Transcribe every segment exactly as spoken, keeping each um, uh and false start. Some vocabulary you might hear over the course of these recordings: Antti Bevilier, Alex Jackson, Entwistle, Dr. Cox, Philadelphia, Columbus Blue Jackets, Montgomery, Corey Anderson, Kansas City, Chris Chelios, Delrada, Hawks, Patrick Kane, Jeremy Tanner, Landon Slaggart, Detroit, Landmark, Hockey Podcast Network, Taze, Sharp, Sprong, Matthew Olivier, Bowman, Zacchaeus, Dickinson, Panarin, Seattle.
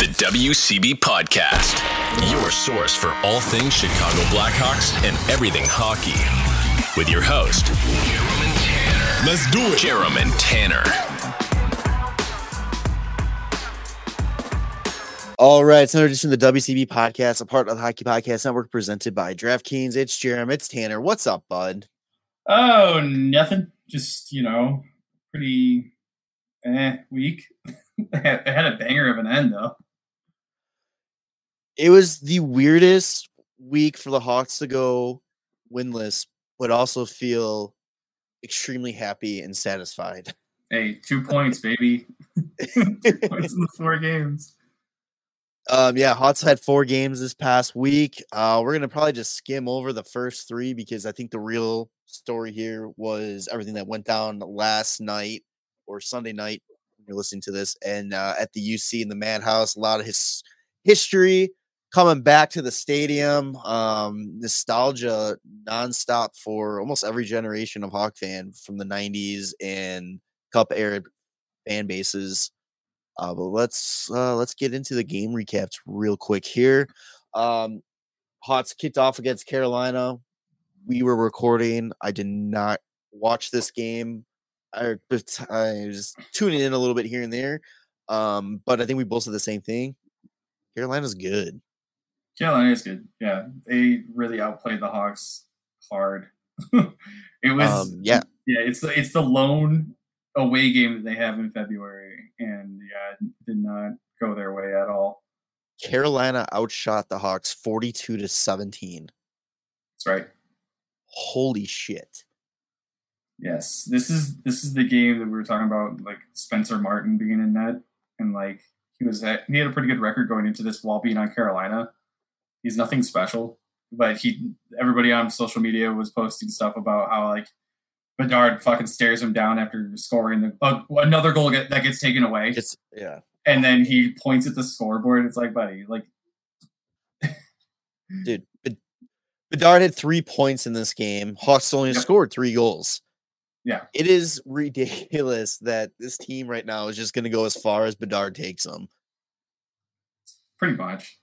The W C B Podcast, your source for all things Chicago Blackhawks and everything hockey. With your host, Jeremy Tanner. Let's do it. Jeremy Tanner. All right, it's another edition of the W C B Podcast, a part of the Hockey Podcast Network, presented by DraftKings. It's Jeremy, it's Tanner. What's up, bud? Oh, nothing. Just, you know, pretty eh, weak. It had a banger of an end, though. It was the weirdest week for the Hawks to go winless, but also feel extremely happy and satisfied. Hey, two points, baby. two points in the four games. Um, yeah, Hawks had four games this past week. Uh, we're going to probably just skim over the first three because I think the real story here was everything that went down last night or Sunday night. You're listening to this, and uh, at the U C in the Madhouse, a lot of his history coming back to the stadium, um, nostalgia nonstop for almost every generation of Hawk fan from the nineties and Cup era fan bases. Uh, but let's uh, let's get into the game recaps real quick here. Um, Hawks kicked off against Carolina. We were recording. I did not watch this game. I, I was tuning in a little bit here and there, um, but I think we both said the same thing. Carolina's good. Carolina's good, yeah. They really outplayed the Hawks hard. It was, um, yeah, yeah. It's the it's the lone away game that they have in February, and yeah, did not go their way at all. Carolina outshot the Hawks forty-two to seventeen. That's right. Holy shit. Yes, this is this is the game that we were talking about, like Spencer Martin being in net, and like he was at, he had a pretty good record going into this while being on Carolina. He's nothing special, but he everybody on social media was posting stuff about how like Bedard fucking stares him down after scoring the, uh, another goal get, that gets taken away. It's, yeah, and then he points at the scoreboard. It's like, buddy, like, dude, Bedard had three points in this game. Hawks only yep. scored three goals. Yeah, it is ridiculous that this team right now is just going to go as far as Bedard takes them. Pretty much.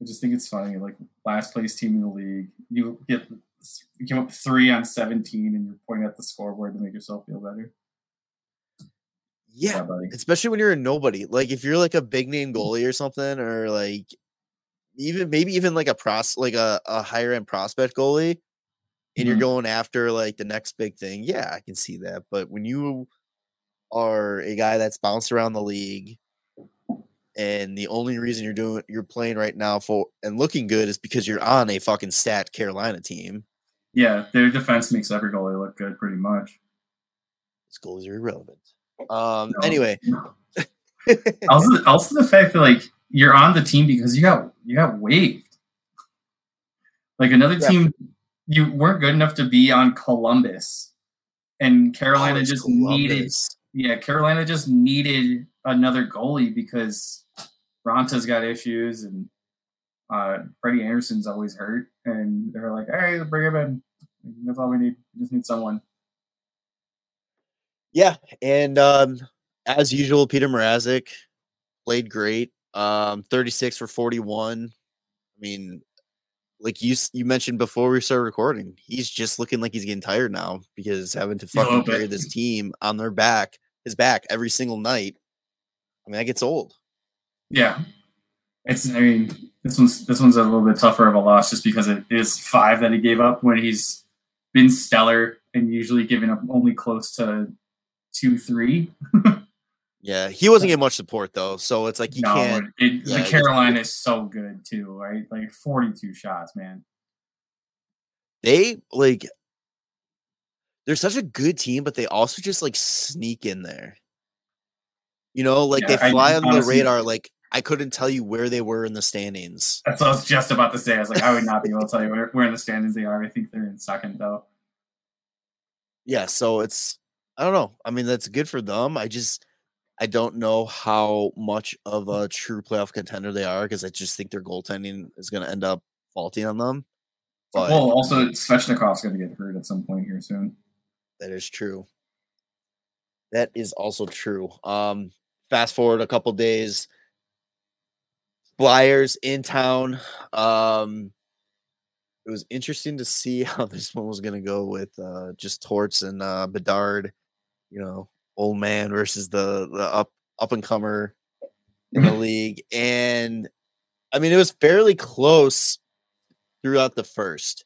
I just think it's funny. Like, last place team in the league, you get you came up three on seventeen, and you're pointing at the scoreboard to make yourself feel better. Yeah, yeah, especially when you're a nobody. Like, if you're like a big name goalie or something, or like even maybe even like a pros like a, a higher end prospect goalie. And you're going after like the next big thing. Yeah, I can see that. But when you are a guy that's bounced around the league, and the only reason you're doing you're playing right now for and looking good is because you're on a fucking stat Carolina team. Yeah, their defense makes every goalie look good, pretty much. These goalies are irrelevant. Um. No, anyway, no. also, also the fact that like you're on the team because you got you got waived. Like another yeah. team. You weren't good enough to be on Columbus, and Carolina oh, just Columbus. needed. Yeah, Carolina just needed another goalie because Ronta's got issues, and uh, Freddie Anderson's always hurt. And they're like, "Hey, bring him in. That's all we need. We just need someone." Yeah, and um, as usual, Peter Mrazek played great. Um, thirty-six for forty-one. I mean. Like you you mentioned before we started recording, he's just looking like he's getting tired now because having to fucking carry this team on their back, his back every single night. I mean, that gets old. Yeah, it's. I mean, this one's this one's a little bit tougher of a loss just because it is five that he gave up when he's been stellar and usually giving up only close to two, three. Yeah, he wasn't getting much support though, so it's like you no, can't. It, yeah, the Carolina is so good too, right? Like forty-two shots, man. They like they're such a good team, but they also just like sneak in there. You know, like yeah, they fly I, on honestly, the radar. Like I couldn't tell you where they were in the standings. That's what I was just about to say. I was like, I would not be able to tell you where, where in the standings they are. I think they're in second though. Yeah, so it's I don't know. I mean, that's good for them. I just. I don't know how much of a true playoff contender they are because I just think their goaltending is going to end up faulting on them. But well, also Svechnikov's going to get hurt at some point here soon. That is true. That is also true. Um, fast forward a couple days, Flyers in town. Um, it was interesting to see how this one was going to go with uh, just Torts and uh, Bedard, you know, old man versus the, the up up and comer in the league. And I mean, it was fairly close throughout the first.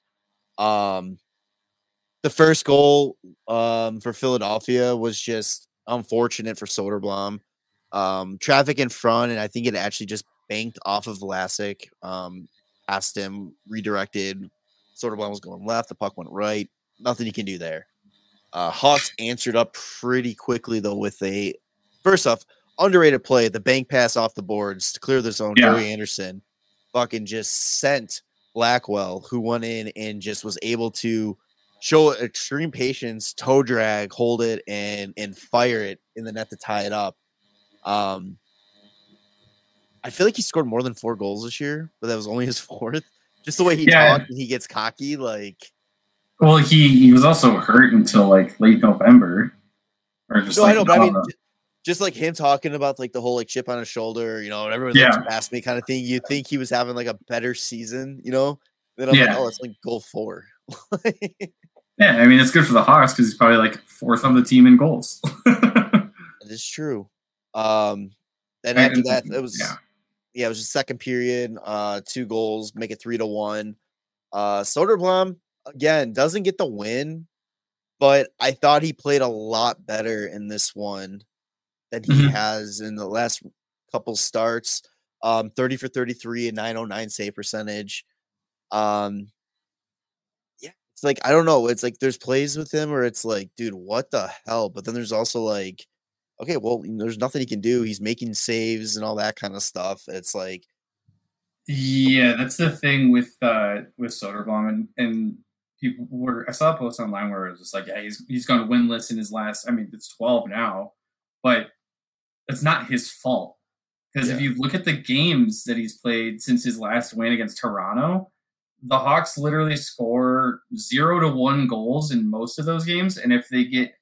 Um, the first goal um, for Philadelphia was just unfortunate for Soderblom. Um, traffic in front, and I think it actually just banked off of Vlasic, um, past him, redirected. Soderblom was going left. The puck went right. Nothing you can do there. Uh, Hawks answered up pretty quickly, though, with a, first off, underrated play, the bank pass off the boards to clear the zone. Yeah. Corey Anderson fucking just sent Blackwell, who went in and just was able to show extreme patience, toe drag, hold it, and and fire it in the net to tie it up. Um, I feel like he scored more than four goals this year, but that was only his fourth. Just the way he yeah. talks and he gets cocky, like. Well, he, he was also hurt until like late November, or just no, like I know, but I mean, just like him talking about like the whole like chip on his shoulder, you know, and everyone yeah. looks past me kind of thing. You think he was having like a better season, you know? Then I'm yeah. like, oh, it's like goal four. Yeah, I mean, it's good for the Hawks because he's probably like fourth on the team in goals. That is true. Um, and after that, it was yeah, yeah it was just second period, uh, two goals, make it three to one. Uh, Soderblom. Again, doesn't get the win, but I thought he played a lot better in this one than he mm-hmm. has in the last couple starts. Um, thirty for thirty-three and nine oh nine save percentage. Um, yeah, it's like, I don't know. It's like there's plays with him where it's like, dude, what the hell? But then there's also like, okay, well, there's nothing he can do. He's making saves and all that kind of stuff. It's like, yeah, that's the thing with uh, with Soderblom and and. People were. I saw a post online where it was just like, yeah, he's he's gone winless in his last. I mean, it's twelve now, but it's not his fault because yeah. if you look at the games that he's played since his last win against Toronto, the Hawks literally score zero to one goals in most of those games, and if they get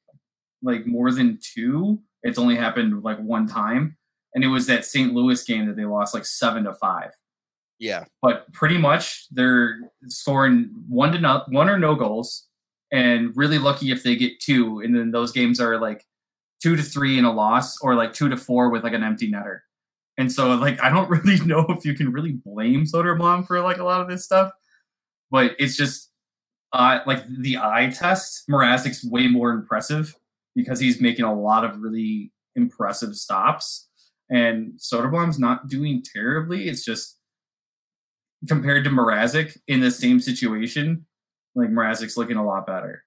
like more than two, it's only happened like one time, and it was that Saint Louis game that they lost like seven to five. Yeah, but pretty much they're scoring one to not one or no goals, and really lucky if they get two. And then those games are like two to three in a loss, or like two to four with like an empty netter. And so, like, I don't really know if you can really blame Soderblom for like a lot of this stuff, but it's just uh, like the eye test. Mrazek's way more impressive because he's making a lot of really impressive stops, and Soderblom's not doing terribly. It's just compared to Mrazek in the same situation, like Mrazek's looking a lot better.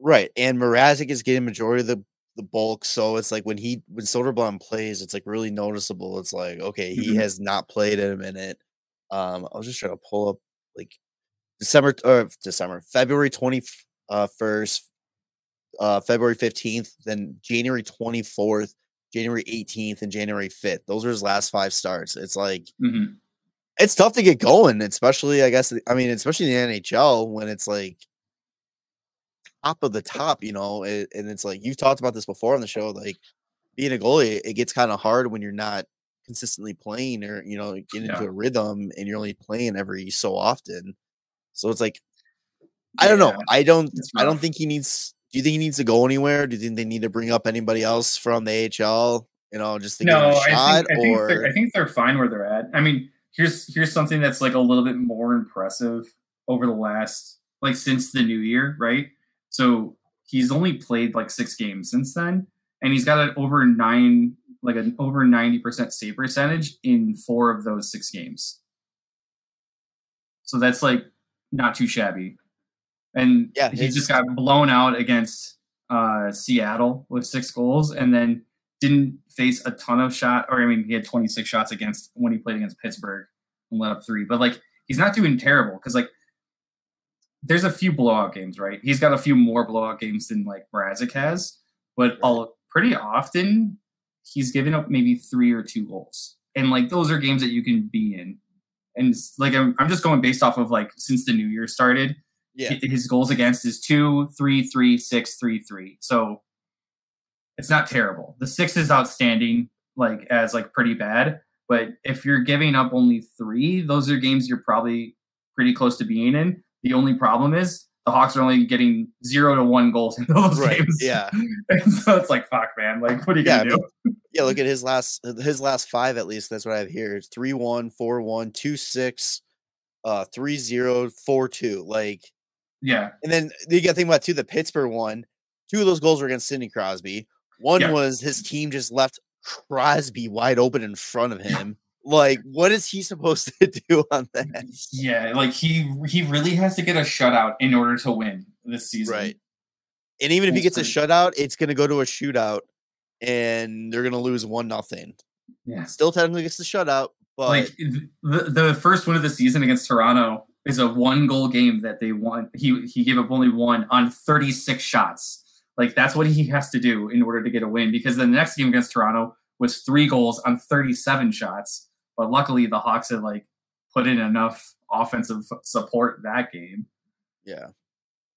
Right. And Mrazek is getting majority of the, the bulk. So it's like when he, when Soderblom plays, it's like really noticeable. It's like, okay, he mm-hmm. has not played in a minute. Um, I was just trying to pull up like December or December, February twenty-first, uh, uh, February fifteenth, then January twenty-fourth, January eighteenth, and January fifth. Those are his last five starts. It's like, mm-hmm. it's tough to get going, especially, I guess, I mean, especially in the N H L when it's like top of the top, you know, and it's like, you've talked about this before on the show, like being a goalie, it gets kind of hard when you're not consistently playing or, you know, getting yeah. into a rhythm and you're only playing every so often. So it's like, I don't yeah. know. I don't, I don't think he needs, do you think he needs to go anywhere? Do you think they need to bring up anybody else from the A H L, you know, just to no, give it a shot? I think, or... I think, I think they're fine where they're at. I mean, Here's here's something that's like a little bit more impressive over the last, like since the new year, right? So he's only played like six games since then, and he's got an over nine, like an over ninety percent save percentage in four of those six games. So that's like not too shabby. And yeah, he just got blown out against uh, Seattle with six goals, and then didn't face a ton of shot, or I mean, he had twenty-six shots against when he played against Pittsburgh and let up three. But like, he's not doing terrible because like, there's a few blowout games, right? He's got a few more blowout games than like Mrazek has, but all pretty often he's giving up maybe three or two goals, and like those are games that you can be in. And like, I'm I'm just going based off of like since the new year started, yeah. his goals against is two, three, three, six, three, three. So. It's not terrible. The six is outstanding, like as like pretty bad, But if you're giving up only three, those are games you're probably pretty close to being in. The only problem is the Hawks are only getting zero to one goals in those right. games. Yeah. And so it's like, fuck, man. Like, what are you yeah, going to do? I mean, yeah, look at his last his last five, at least. That's what I have here. It's three one, four one, two six, uh, three zero, four two. Like, yeah. And then you got to think about, too, the Pittsburgh one. Two of those goals were against Sidney Crosby. One yeah. was his team just left Crosby wide open in front of him. Like, what is he supposed to do on that? Yeah, like he he really has to get a shutout in order to win this season. Right. And even if he gets a shutout, it's going to go to a shootout and they're going to lose one nothing. Yeah. Still technically gets the shutout, but like the, the first win of the season against Toronto is a one goal game that they won. He he gave up only one on thirty-six shots. Like, that's what he has to do in order to get a win, because the next game against Toronto was three goals on thirty-seven shots. But luckily, the Hawks had, like, put in enough offensive support that game. Yeah.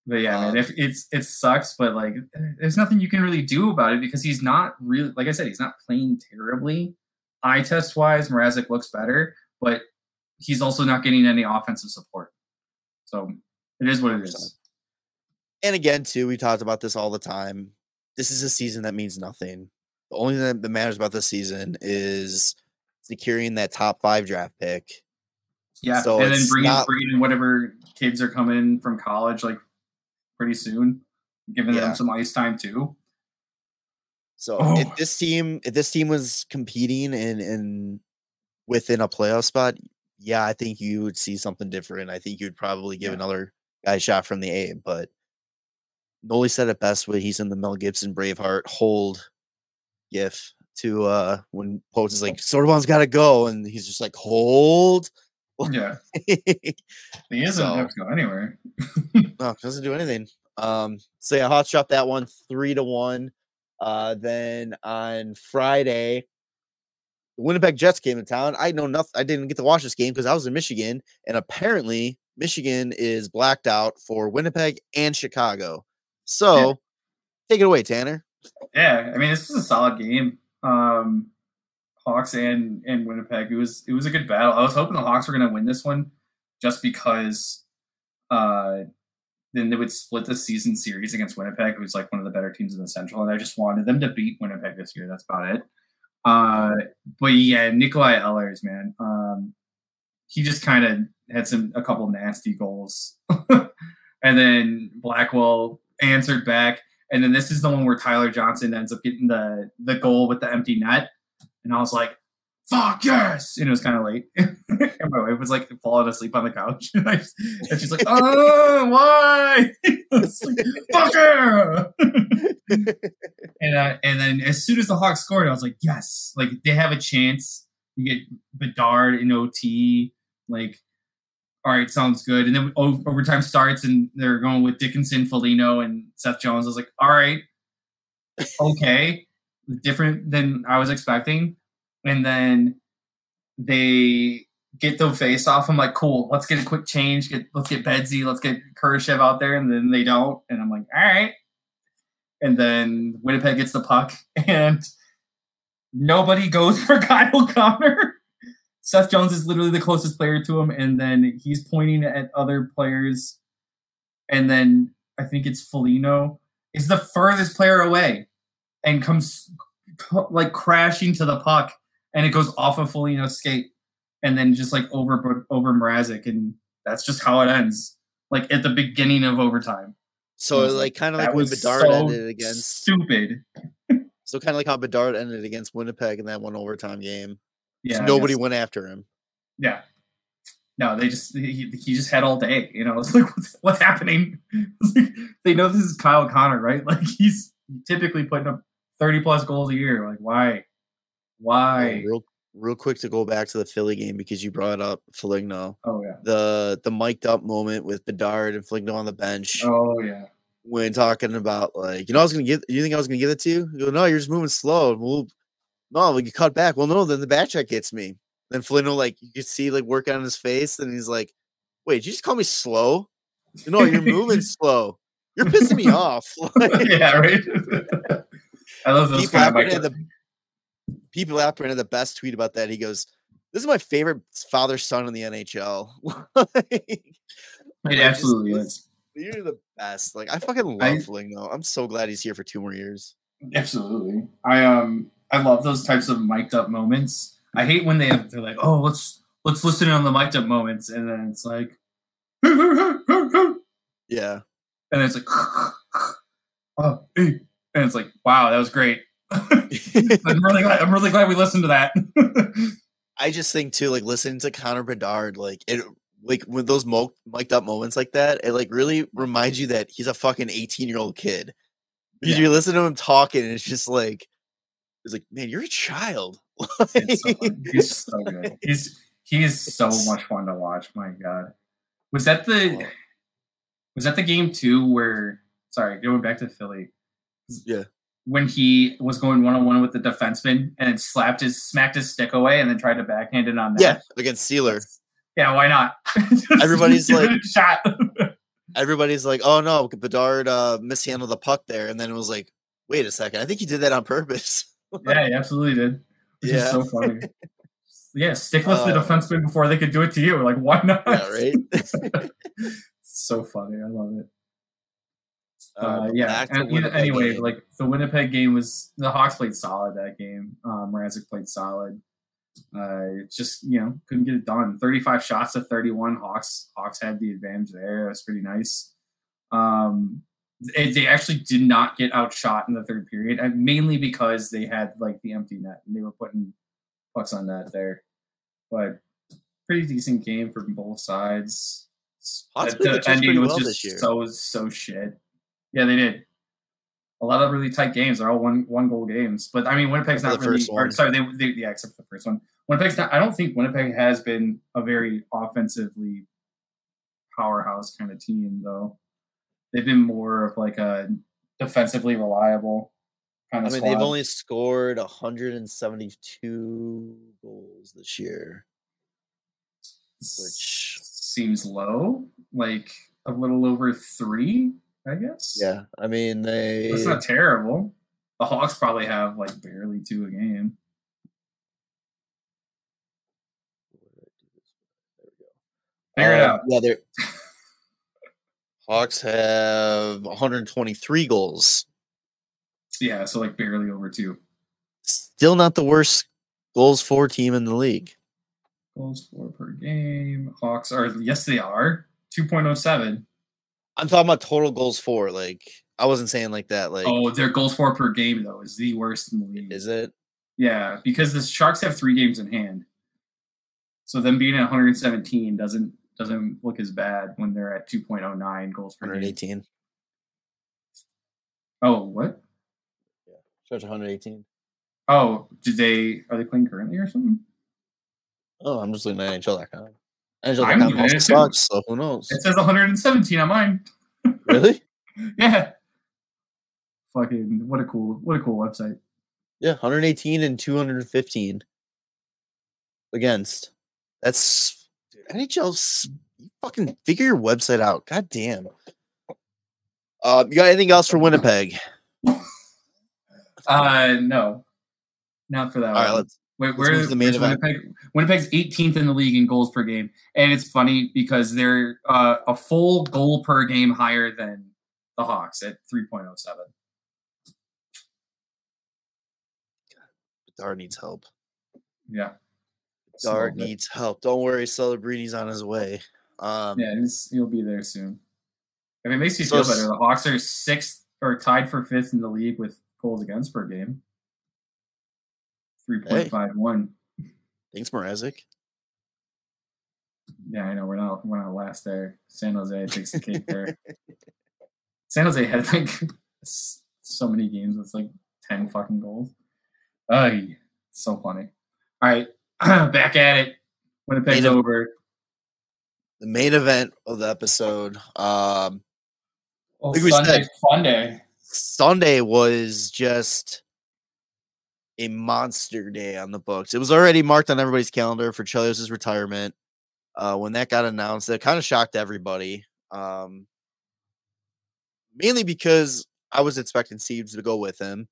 But, yeah, um, man, if it's it sucks, but, like, there's nothing you can really do about it because he's not really – like I said, he's not playing terribly. Eye test-wise, Mrazek looks better, but he's also not getting any offensive support. So it is what it is. And again, too, we talked about this all the time. This is a season that means nothing. The only thing that matters about this season is – securing that top five draft pick. Yeah. So and then bringing, not, bringing whatever kids are coming from college, like pretty soon, giving yeah. them some ice time too. So oh. if this team, if this team was competing in, in within a playoff spot, yeah, I think you would see something different. I think you'd probably give yeah. another guy a shot from the A, but Noli said it best when he's in the Mel Gibson Braveheart hold gif. To uh, when Post is like, Soderblom's got to go, and he's just like, hold. Yeah, he isn't so, have to go anywhere. No, doesn't do anything. Um, so yeah, Hawks dropped that one three to one. Uh, then on Friday, the Winnipeg Jets came to town. I know nothing. I didn't get to watch this game because I was in Michigan, and apparently Michigan is blacked out for Winnipeg and Chicago. So yeah. Take it away, Tanner. Yeah, I mean this was a solid game. Um, Hawks and, and Winnipeg. It was it was a good battle. I was hoping the Hawks were going to win this one, just because uh, then they would split the season series against Winnipeg, who's like one of the better teams in the Central. And I just wanted them to beat Winnipeg this year. That's about it. Uh, but yeah, Nikolai Ehlers, man, um, he just kind of had some a couple nasty goals, and then Blackwell answered back. And then this is the one where Tyler Johnson ends up getting the, the goal with the empty net. And I was like, fuck yes. And it was kind of late. And my wife was like falling asleep on the couch. And, I just, and she's like, oh, why? It's like, fuck her. and, uh, and then as soon as the Hawks scored, I was like, yes. Like, they have a chance. You get Bedard in O T. Like, all right, sounds good. And then overtime starts, and they're going with Dickinson, Foligno, and Seth Jones. I was like, all right, okay. Different than I was expecting. And then they get the face off. I'm like, cool, let's get a quick change. Get, let's get Bedsy. Let's get Kurashev out there. And then they don't. And I'm like, all right. And then Winnipeg gets the puck, and nobody goes for Kyle Connor. Seth Jones is literally the closest player to him, and then he's pointing at other players. And then I think it's Foligno is the furthest player away and comes like crashing to the puck, and it goes off of Foligno's skate and then just like over over Mrazek, and that's just how it ends. Like at the beginning of overtime. So like, like kind of like when Bedard so ended against stupid. So kind of like how Bedard ended against Winnipeg in that one overtime game. Yeah, so nobody went after him. Yeah. No, they just, he, he just had all day, you know, it's like, what's, what's happening? Like, they know this is Kyle Connor, right? Like he's typically putting up thirty plus goals a year. Like why, why? Oh, real, real quick to go back to the Philly game, because you brought up Foligno. Oh yeah. The, the mic'd up moment with Bedard and Foligno on the bench. Oh yeah. When talking about like, you know, I was going to give, you think I was going to give it to you? You go, no, you're just moving slow. We'll, No, we cut back. Well, no, then the back check gets me. Then Foligno, like, you could see, like, work on his face. And he's like, wait, did you just call me slow? No, you're moving slow. You're pissing me off. Like, yeah, right? I love those people kind of the, people Apperin had the best tweet about that. He goes, This is my favorite father-son in the N H L. Like, it absolutely just, is. You're the best. Like, I fucking love I, Foligno. I'm so glad he's here for two more years. Absolutely. I um I love those types of mic'd up moments. I hate when they they're like, oh, let's let's listen in on the mic'd up moments, and then it's like, yeah, and it's like, and it's like, wow, that was great. I'm really glad. I'm really glad we listened to that. I just think too, like listening to Connor Bedard, like it, like with those mo- mic'd up moments like that, it like really reminds you that he's a fucking eighteen year old kid. Because yeah. You listen to him talking, and it's just like, it's like, man, you're a child. Like, so he's so good. He's he is so much fun to watch. My God, was that the oh. was that the game too? Where sorry, going back to Philly. Yeah. When he was going one-on-one with the defenseman and slapped his, smacked his stick away and then tried to backhand it on that. Yeah, against Sealer. Yeah, why not? Everybody's like, shot. Everybody's like, oh no, Bedard uh, mishandled the puck there. And then it was like, wait a second, I think he did that on purpose. Yeah, he absolutely did. Which yeah. is so funny. Yeah, stickless uh, the defenseman before they could do it to you. We're like, why not? Yeah, right? So funny. I love it. Uh, yeah. And, you know, anyway, game. like the Winnipeg game was the Hawks played solid that game. Um, Mrazek played solid. Uh, just you know couldn't get it done. thirty-five shots to thirty-one. Hawks Hawks had the advantage there. That's pretty nice. Um, they, they actually did not get outshot in the third period, and mainly because they had like the empty net and they were putting pucks on net there. But pretty decent game from both sides. Hawks the ending was well just so so shit. Yeah, they did. A lot of really tight games. They're all one one goal games. But I mean, Winnipeg's not really. Or, sorry, they, they yeah, except for the first one. Winnipeg's not. I don't think Winnipeg has been a very offensively powerhouse kind of team, though. They've been more of like a defensively reliable kind of. I mean, squad. They've only scored one hundred seventy-two goals this year, which seems low. Like a little over three. I guess. Yeah, I mean they. That's not terrible. The Hawks probably have like barely two a game. There we go. Figure um, it out. Yeah, they're. Hawks have one hundred twenty-three goals. Yeah, so like barely over two. Still not the worst goals for team in the league. Goals for per game. Hawks are yes, they are two point oh seven. I'm talking about total goals for. Like I wasn't saying like that. Like oh, their goals for per game though is the worst in the league. Is it? Yeah, because the Sharks have three games in hand, so them being at one hundred seventeen doesn't doesn't look as bad when they're at two point oh nine goals per one hundred eighteen. Game. Oh what? Yeah, Sharks one hundred eighteen. Oh, did they are they playing currently or something? Oh, I'm just looking at N H L dot com. N H L dot com I'm also sucks, so who knows? It says one hundred seventeen on mine. Really? Yeah. Fucking what a cool what a cool website. Yeah, one hundred eighteen and two hundred fifteen against. That's dude, N H L. Fucking figure your website out. God damn. Uh, you got anything else for Winnipeg? uh, no, not for that. All one. Right, let's. Wait, where is the main event? Winnipeg? Winnipeg's eighteenth in the league in goals per game, and it's funny because they're uh, a full goal per game higher than the Hawks at three point oh seven. Bedard needs help. Yeah, Bedard needs help. Don't worry, Celebrini's on his way. Um, yeah, he'll be there soon. If it makes you so feel better, the Hawks are sixth or tied for fifth in the league with goals against per game. three point five one. Hey. Thanks, Mrazek. Yeah, I know. We're not we're not last there. San Jose takes the cake there. San Jose had like so many games with like ten fucking goals. Oh, yeah. So funny. All right. Back at it. Winnipeg's main over. Ev- the main event of the episode. Um, well, I think Sunday, we said, Sunday. Sunday was just a monster day on the books. It was already marked on everybody's calendar for Chelios' retirement. Uh, when that got announced, that kind of shocked everybody. Um, mainly because I was expecting Steves to go with him.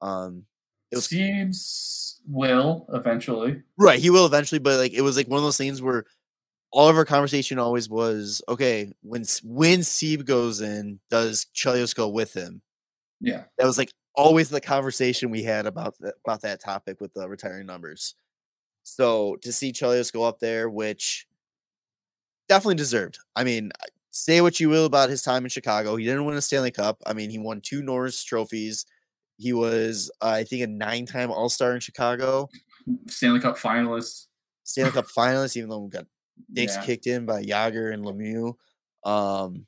Um, It was, Seems will eventually. Right, he will eventually, but like it was like one of those things where all of our conversation always was, okay, when when Sieb goes in, does Chelios go with him? Yeah, that was like always the conversation we had about the, about that topic with the retiring numbers. So to see Chelios go up there, which definitely deserved. I mean, say what you will about his time in Chicago, he didn't win a Stanley Cup. I mean, he won two Norris trophies. He was, uh, I think, a nine-time All-Star in Chicago. Stanley Cup finalist. Stanley Cup finalist, even though we got dicks yeah. kicked in by Yager and Lemieux. Um,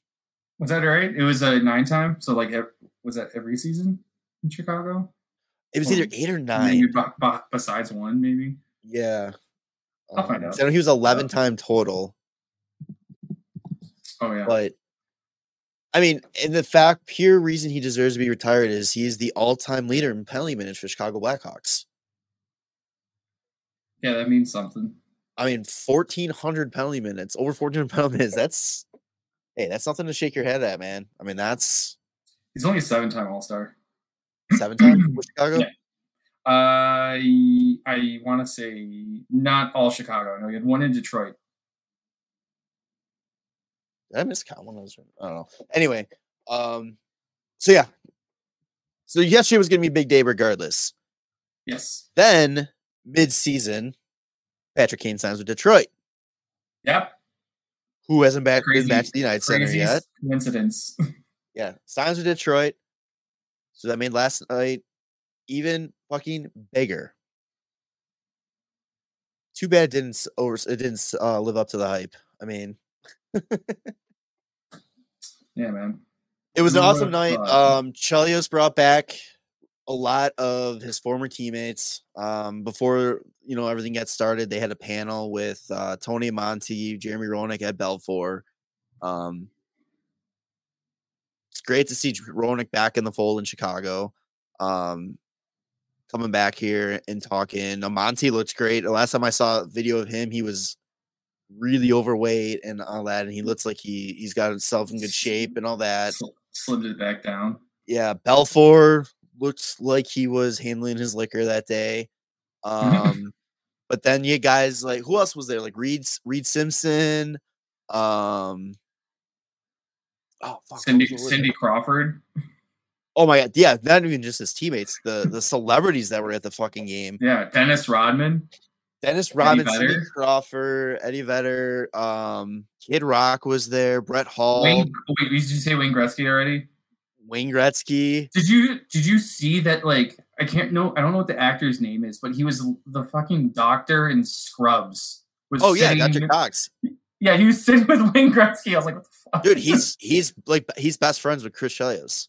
was that right? It was a nine-time? So, like, was that every season in Chicago? It was or either eight or nine. Maybe b- besides one, maybe? Yeah. I'll um, find out. So he was eleven-time total. Oh, yeah. But I mean, and the fact, pure reason he deserves to be retired is he is the all-time leader in penalty minutes for Chicago Blackhawks. Yeah, that means something. I mean, fourteen hundred penalty minutes, over fourteen hundred penalty minutes. That's, hey, that's nothing to shake your head at, man. I mean, that's. He's only a seven-time All-Star. Seven-time with Chicago? Yeah. Uh, I want to say not all Chicago. No, he had one in Detroit. Did I miscount one of those? I don't know. Anyway, um, so yeah. So yesterday was going to be a big day regardless. Yes. Then, mid-season, Patrick Kane signs with Detroit. Yep. Who hasn't back- been back to the United Center yet. Coincidence. Yeah, signs with Detroit. So that made last night even fucking bigger. Too bad it didn't, over- it didn't uh, live up to the hype. I mean... Yeah, man. It was an awesome night. Um, Chelios brought back a lot of his former teammates. Um, before you know everything got started, they had a panel with uh, Tony Monti, Jeremy Roenick at Belfour. Um, it's great to see Roenick back in the fold in Chicago. Um, coming back here and talking. Monti looks great. The last time I saw a video of him, he was really overweight and all that, and he looks like he he's got himself in good shape and all that. Slimmed it back down. Yeah, Belfour looks like he was handling his liquor that day. Um, but then you guys, like, who else was there? Like Reed Reed Simpson. Um, oh, fuck, Cindy Cindy Crawford. Oh my god, yeah, not even just his teammates, the the celebrities that were at the fucking game. Yeah, Dennis Rodman. Dennis Robinson, Crawford, Eddie Vedder, um, Kid Rock was there. Brett Hall. Wayne, wait, did you say Wayne Gretzky already? Wayne Gretzky. Did you did you see that? Like, I can't know. I don't know what the actor's name is, but he was the fucking doctor in Scrubs. Was oh yeah, Doctor Cox. Yeah, he was sitting with Wayne Gretzky. I was like, what the fuck? Dude, he's he's like he's best friends with Chris Chelios.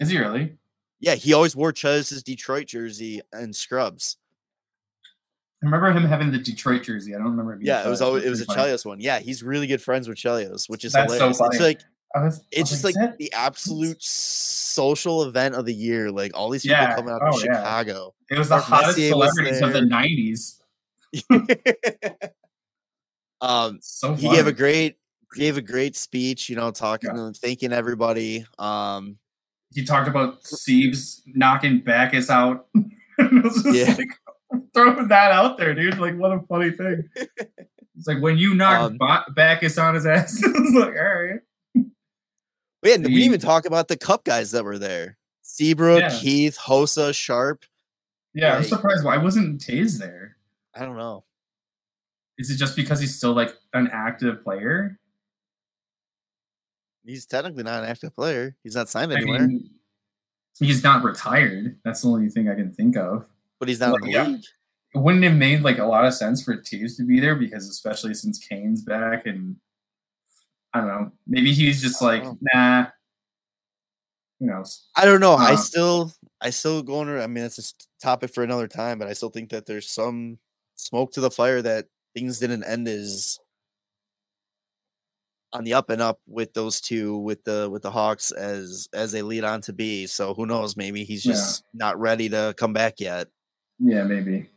Is he really? Yeah, he always wore Chelios' Detroit jersey and Scrubs. I remember him having the Detroit jersey. I don't remember. Being yeah, it was always it was a Chelios one. Yeah, he's really good friends with Chelios, which is That's hilarious. So funny. It's like I was, it's I was just like, like the absolute social event of the year. Like all these people yeah. coming out oh, of Chicago. Yeah. It was Mark the hottest Messier celebrities of the nineties. um, so he gave a great gave a great speech. You know, talking yeah. and thanking everybody. Um, he talked about Siebes knocking Bacchus out. It was just yeah. like, throwing that out there, dude. Like, what a funny thing. It's like when you knock um, Bacchus on his ass. It's like, all right. Yeah, we didn't even talk about the Cup guys that were there. Seabrook, yeah. Keith, Hossa, Sharp. Yeah, like, I'm surprised. Why wasn't Taze there? I don't know. Is it just because he's still, like, an active player? He's technically not an active player. He's not signed anywhere. I mean, he's not retired. That's the only thing I can think of. But he's not like, in the yeah. league. It wouldn't have made like a lot of sense for Taves to be there because, especially since Kane's back, and I don't know, maybe he's just like, know. nah, who knows? I don't know. Uh, I still, I still going. I mean, it's a topic for another time, but I still think that there's some smoke to the fire that things didn't end as on the up and up with those two, with the with the Hawks as as they lead on to be. So who knows? Maybe he's just yeah. not ready to come back yet. Yeah, maybe.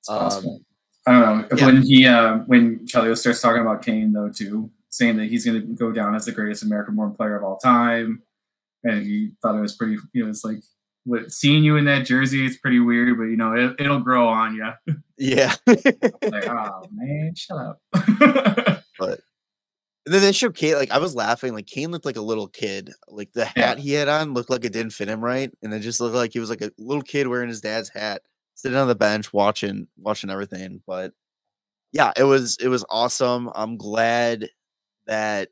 It's um, possible. I don't know. Yeah. When he uh, when Chelios starts talking about Kane though too, saying that he's going to go down as the greatest American-born player of all time, and he thought it was pretty. You know, it's like with seeing you in that jersey, it's pretty weird, but you know, it, it'll grow on you. Yeah. Like, oh man, shut up. But and then they showed Kane, like I was laughing, like Kane looked like a little kid. Like the hat yeah. he had on looked like it didn't fit him right, and it just looked like he was like a little kid wearing his dad's hat, sitting on the bench watching watching everything. But yeah, it was it was awesome. I'm glad that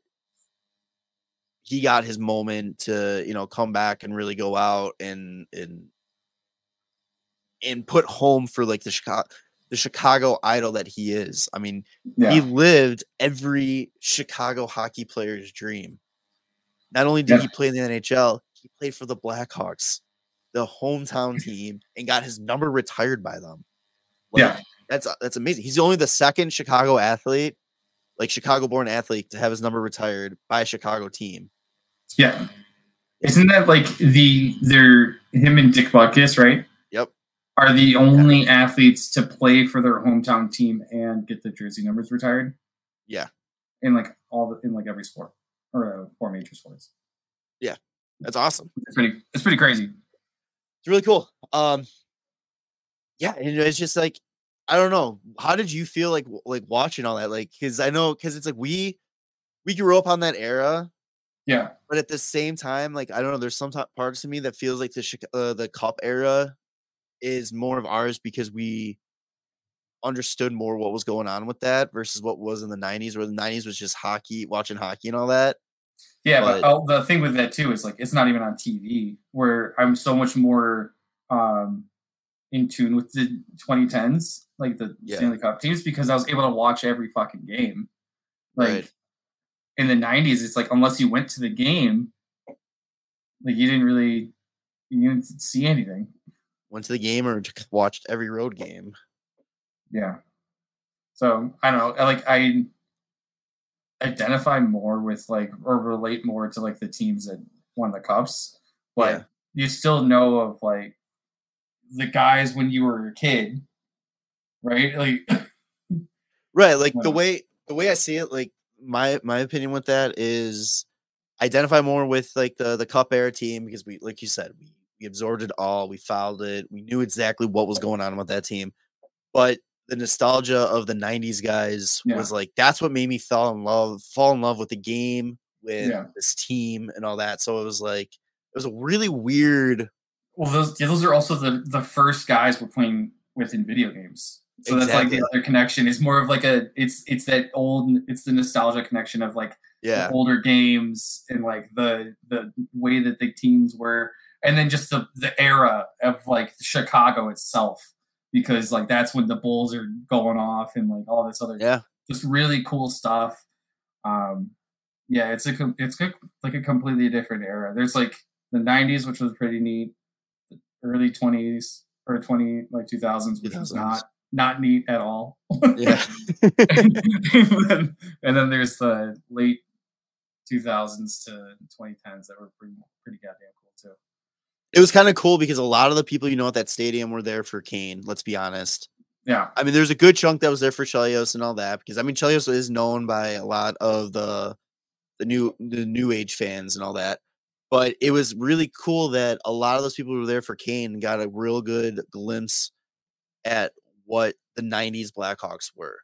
he got his moment to, you know, come back and really go out and and and put home for like the Chicago the Chicago idol that he is. I mean, yeah. he lived every Chicago hockey player's dream. Not only did yeah. he play in the N H L, he played for the Blackhawks, the hometown team, and got his number retired by them. Like, yeah, that's that's amazing. He's only the second Chicago athlete, like Chicago-born athlete, to have his number retired by a Chicago team. Yeah, isn't that like the they're him and Dick Butkus, right? Yep, are the only yeah. athletes to play for their hometown team and get the jersey numbers retired. Yeah, in like all the, in like every sport or uh, four major sports. Yeah, that's awesome. It's pretty. It's pretty crazy. It's really cool. Um, yeah, and it's just like, I don't know. How did you feel like like watching all that? Like, because I know because it's like we we grew up on that era. Yeah. But at the same time, like I don't know. There's some t- parts of me that feels like the uh, the Cup era is more of ours because we understood more what was going on with that versus what was in the nineties, where the nineties was just hockey, watching hockey and all that. Yeah, but, but oh, the thing with that too is like it's not even on T V. Where I'm so much more um, in tune with the twenty tens, like the yeah. Stanley Cup teams, because I was able to watch every fucking game. Like right. in the nineties, it's like unless you went to the game, like you didn't really you didn't see anything. Went to the game or watched every road game. Yeah. So I don't know. I, like I. identify more with like or relate more to like the teams that won the cups, but yeah. you still know of like the guys when you were a kid, right? Like right, like the way the way I see it, like my my opinion with that is identify more with like the the Cup era team because we, like you said, we, we absorbed it all, we followed it, we knew exactly what was going on with that team. But the nostalgia of the nineties guys yeah. was like, that's what made me fall in love, fall in love with the game, with yeah. this team and all that. So it was like, it was a really weird. Well, those, those are also the, the first guys we're playing with in video games. So exactly. that's like the other connection is more of like a, it's, it's that old, it's the nostalgia connection of like yeah. the older games and like the, the way that the teams were. And then just the, the era of like Chicago itself. Because like that's when the Bulls are going off and like all this other yeah. just really cool stuff. Um, yeah, it's a it's a, like a completely different era. There's like the nineties, which was pretty neat. The early twenties or twenty like two thousands, which was not not neat at all. Yeah. and, and, then, and then there's the late two thousands to twenty tens that were pretty pretty goddamn cool too. It was kind of cool because a lot of the people, you know, at that stadium were there for Kane. Let's be honest. Yeah. I mean, there's a good chunk that was there for Chelios and all that, because I mean, Chelios is known by a lot of the, the new, the new age fans and all that, but it was really cool that a lot of those people who were there for Kane and got a real good glimpse at what the nineties Blackhawks were.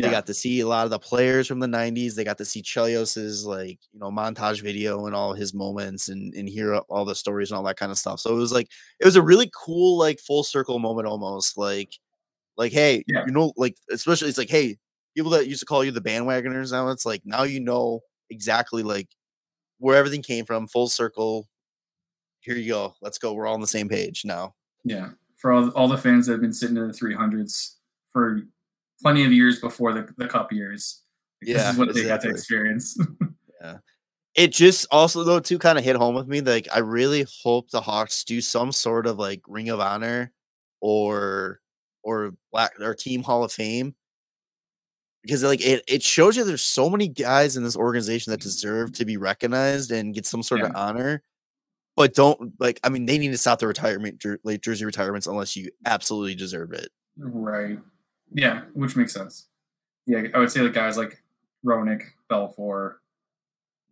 They yeah. got to see a lot of the players from the nineties. They got to see Chelios's like, you know, montage video and all his moments and, and hear all the stories and all that kind of stuff. So it was like, it was a really cool, like full circle moment almost like, like, hey, yeah. you know, like, especially it's like, hey, people that used to call you the bandwagoners now, it's like, now, you know, exactly like where everything came from, full circle. Here you go. Let's go. We're all on the same page now. Yeah. For all, all the fans that have been sitting in the three hundreds for plenty of years before the, the cup years. Like, yeah, this is what exactly. they got to experience. yeah. It just also though too kind of hit home with me. Like I really hope the Hawks do some sort of like Ring of Honor or or Black or Team Hall of Fame. Because like it, it shows you there's so many guys in this organization that deserve to be recognized and get some sort yeah. of honor. But don't like I mean they need to stop the retirement jer- late jersey retirements unless you absolutely deserve it. Right. Yeah, which makes sense. Yeah, I would say the guys like Roenick, Belfour,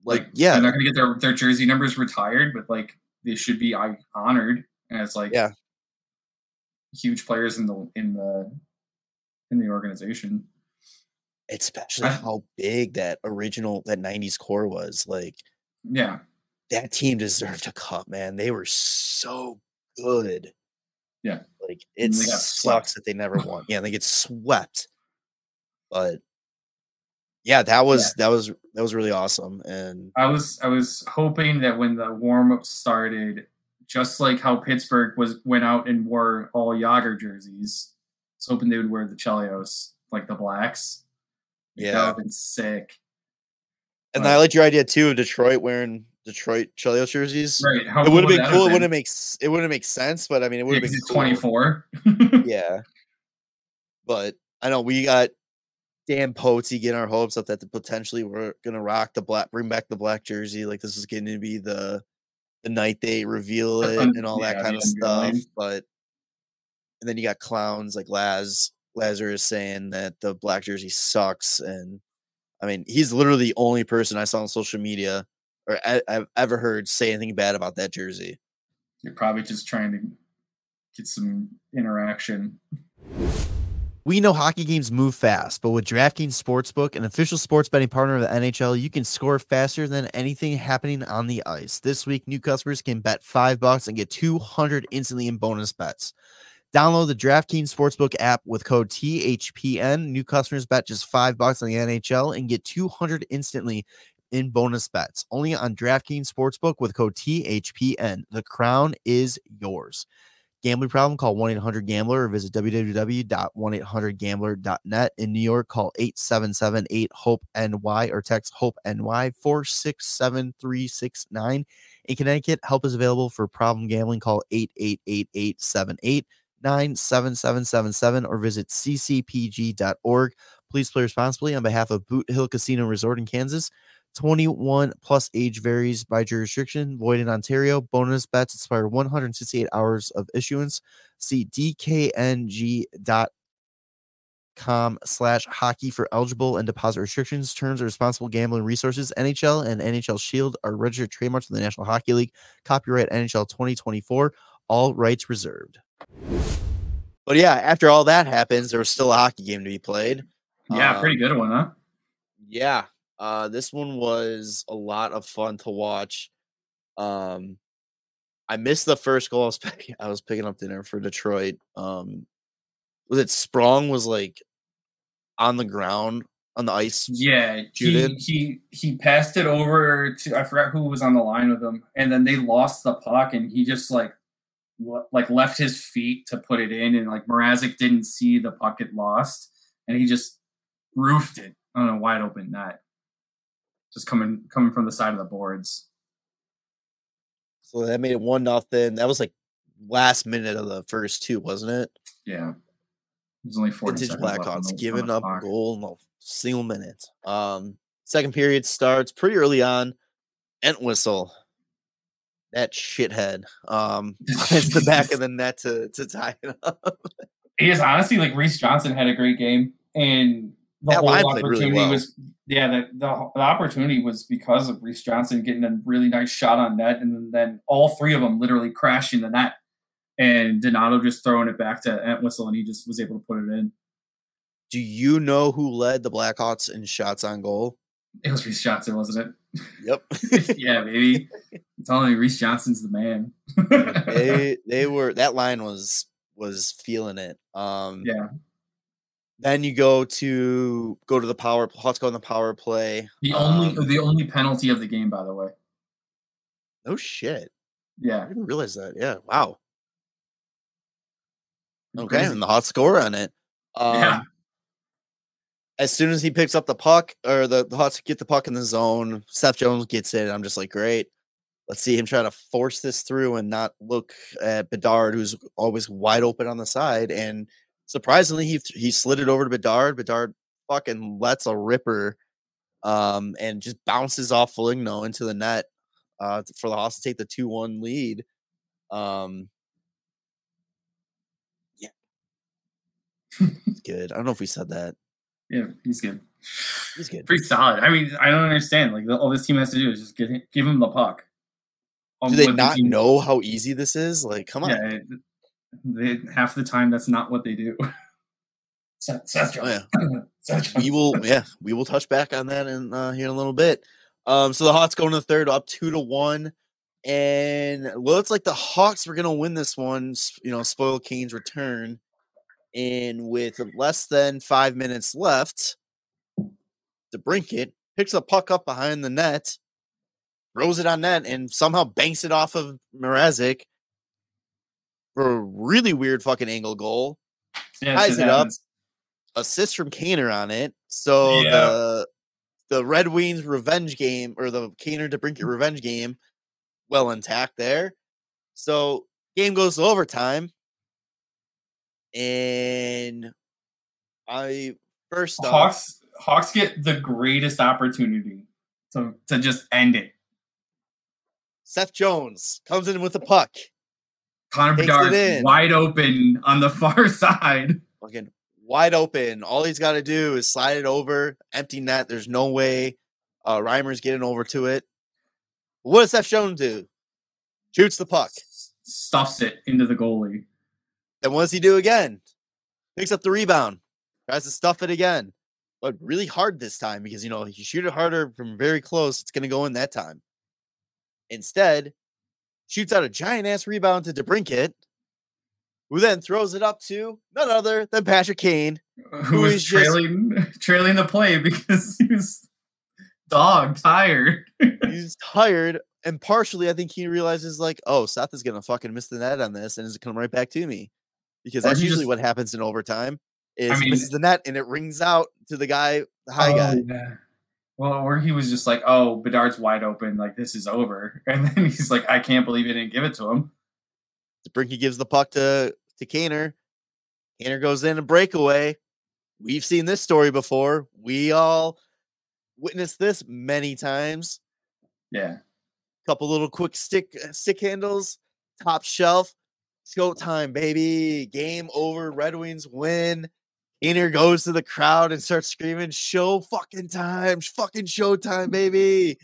like, like yeah, they're not going to get their, their jersey numbers retired, but like they should be honored and it's like yeah. huge players in the in the in the organization. Especially how big that original that nineties core was. Like, yeah, that team deserved a cup, man. They were so good. Yeah, like it sucks that they never won. Yeah, they get swept. But yeah, that was yeah. that was that was really awesome. And I was I was hoping that when the warm up started, just like how Pittsburgh was went out and wore all Yager jerseys, I was hoping they would wear the Chelios, like the blacks. Yeah, that would have been sick. And but, I liked your idea too of Detroit wearing Detroit Chelios jerseys. Right. How it would have been cool. It wouldn't make it wouldn't make sense, but I mean, it would have yeah, been cool. twenty-four. Yeah, but I know we got Dan Potey getting our hopes up that the potentially we're gonna rock the black, bring back the black jersey. Like this is going to be the the night they reveal it and all yeah, that kind of stuff. Life. But and then you got clowns like Laz Lazarus saying that the black jersey sucks, and I mean, he's literally the only person I saw on social media. Or I, I've ever heard say anything bad about that jersey. You're probably just trying to get some interaction. We know hockey games move fast, but with DraftKings Sportsbook, an official sports betting partner of the N H L, you can score faster than anything happening on the ice. This week, new customers can bet five bucks and get two hundred instantly in bonus bets. Download the DraftKings Sportsbook app with code T H P N. New customers bet just five bucks on the N H L and get two hundred instantly in bonus bets, only on DraftKings Sportsbook with code T H P N. The crown is yours. Gambling problem? Call one eight hundred gambler or visit w w w dot one eight hundred gambler dot net. In New York, call eight seven seven eight hope N Y or text HOPE-NY four six seven three six nine. In Connecticut, help is available for problem gambling. Call eight eight eight eight seven eight nine seven seven seven seven or visit c c p g dot org. Please play responsibly on behalf of Boot Hill Casino Resort in Kansas. twenty-one plus age varies by jurisdiction. Void in Ontario. Bonus bets expire one hundred sixty-eight hours of issuance. See dkng.com slash hockey for eligible and deposit restrictions, terms, or responsible gambling resources. N H L and N H L Shield are registered trademarks of the National Hockey League. Copyright N H L twenty twenty-four. All rights reserved. But yeah, after all that happens, there was still a hockey game to be played. Yeah, um, pretty good one, huh? Yeah. Uh, this one was a lot of fun to watch. Um, I missed the first goal. I was, pick- I was picking up dinner for Detroit. Um, was it Sprong was like on the ground on the ice? Yeah, he, he he passed it over to I forgot who was on the line with him, and then they lost the puck, and he just like le- like left his feet to put it in, and like Mrazek didn't see the puck it lost, and he just roofed it on a wide open net. Just coming coming from the side of the boards. So that made it one nothing. That was like last minute of the first two, wasn't it? Yeah. It was only forty Vintage seconds. Blackhawks giving up a goal in a single minute. Um, second period starts pretty early on. Entwistle. That shithead. Um hits the back of the net to, to tie it up. It is honestly like Reese Johnson had a great game, and the that whole opportunity really well. was yeah, the, the the opportunity was because of Reese Johnson getting a really nice shot on net, and then all three of them literally crashing the net, and Donato just throwing it back to Entwistle, and he just was able to put it in. Do you know who led the Blackhawks in shots on goal? It was Reese Johnson, wasn't it? Yep. Yeah, baby. I'm telling you, Reese Johnson's the man. they they were that line was was feeling it. Um, yeah. Then you go to go to the power. Hawks go on the power play. The only um, the only penalty of the game, by the way. No shit. Yeah, I didn't realize that. Yeah, wow. Okay, and the Hawks score on it. Um, yeah. As soon as he picks up the puck, or the, the Hawks get the puck in the zone, Seth Jones gets it. And I'm just like, great. Let's see him try to force this through and not look at Bedard, who's always wide open on the side, and. Surprisingly, he he slid it over to Bedard. Bedard fucking lets a ripper um, and just bounces off Foligno into the net uh, for the Hawks to take the two one lead. Um, yeah. Good. I don't know if we said that. Yeah, he's good. He's good. Pretty solid. I mean, I don't understand. Like, all this team has to do is just get him, give him the puck. Um, Do they not the know how easy this is? Like, come on. Yeah, they, half the time, that's not what they do. Seth, Seth oh, yeah. Seth we will, yeah, we will touch back on that in uh, here in a little bit. Um, so the Hawks going to the third, up two to one, and well, it's like the Hawks were going to win this one. You know, spoil Kane's return, and with less than five minutes left, DeBrincat picks a puck up behind the net, throws it on net, and somehow banks it off of Mrazek for a really weird fucking angle goal. Yeah, ties it up. Assist from Kaner on it. So yeah. the the Red Wings revenge game, or the Kaner DeBrincat revenge game, well intact there. So game goes to overtime. And I first off, Hawks Hawks get the greatest opportunity to, to just end it. Seth Jones comes in with the puck. Connor Bedard wide open on the far side. Fucking wide open. All he's got to do is slide it over. Empty net. There's no way. Uh, Reimer's getting over to it. What does Seth Jones do? Shoots the puck. Stuffs it into the goalie. And what does he do again? Picks up the rebound. Tries to stuff it again. But really hard this time because, you know, if you shoot it harder from very close, it's going to go in that time. Instead, shoots out a giant-ass rebound to DeBrincat, who then throws it up to none other than Patrick Kane, who, who is trailing, just, trailing the play because he was dog tired. He's tired, and partially I think he realizes, like, oh, Seth is going to fucking miss the net on this, and it's going to come right back to me. Because that's usually just, what happens in overtime, is I mean, misses the net, and it rings out to the guy, the high oh, guy. Yeah. Well, where he was just like, oh, Bedard's wide open. Like, this is over. And then he's like, I can't believe he didn't give it to him. DeBrincat gives the puck to, to Kaner. Kaner goes in a breakaway. We've seen this story before. We all witnessed this many times. Yeah. Couple little quick stick stick handles. Top shelf. Showtime, baby. Game over. Red Wings win. Kaner goes to the crowd and starts screaming, show fucking time, fucking showtime, baby.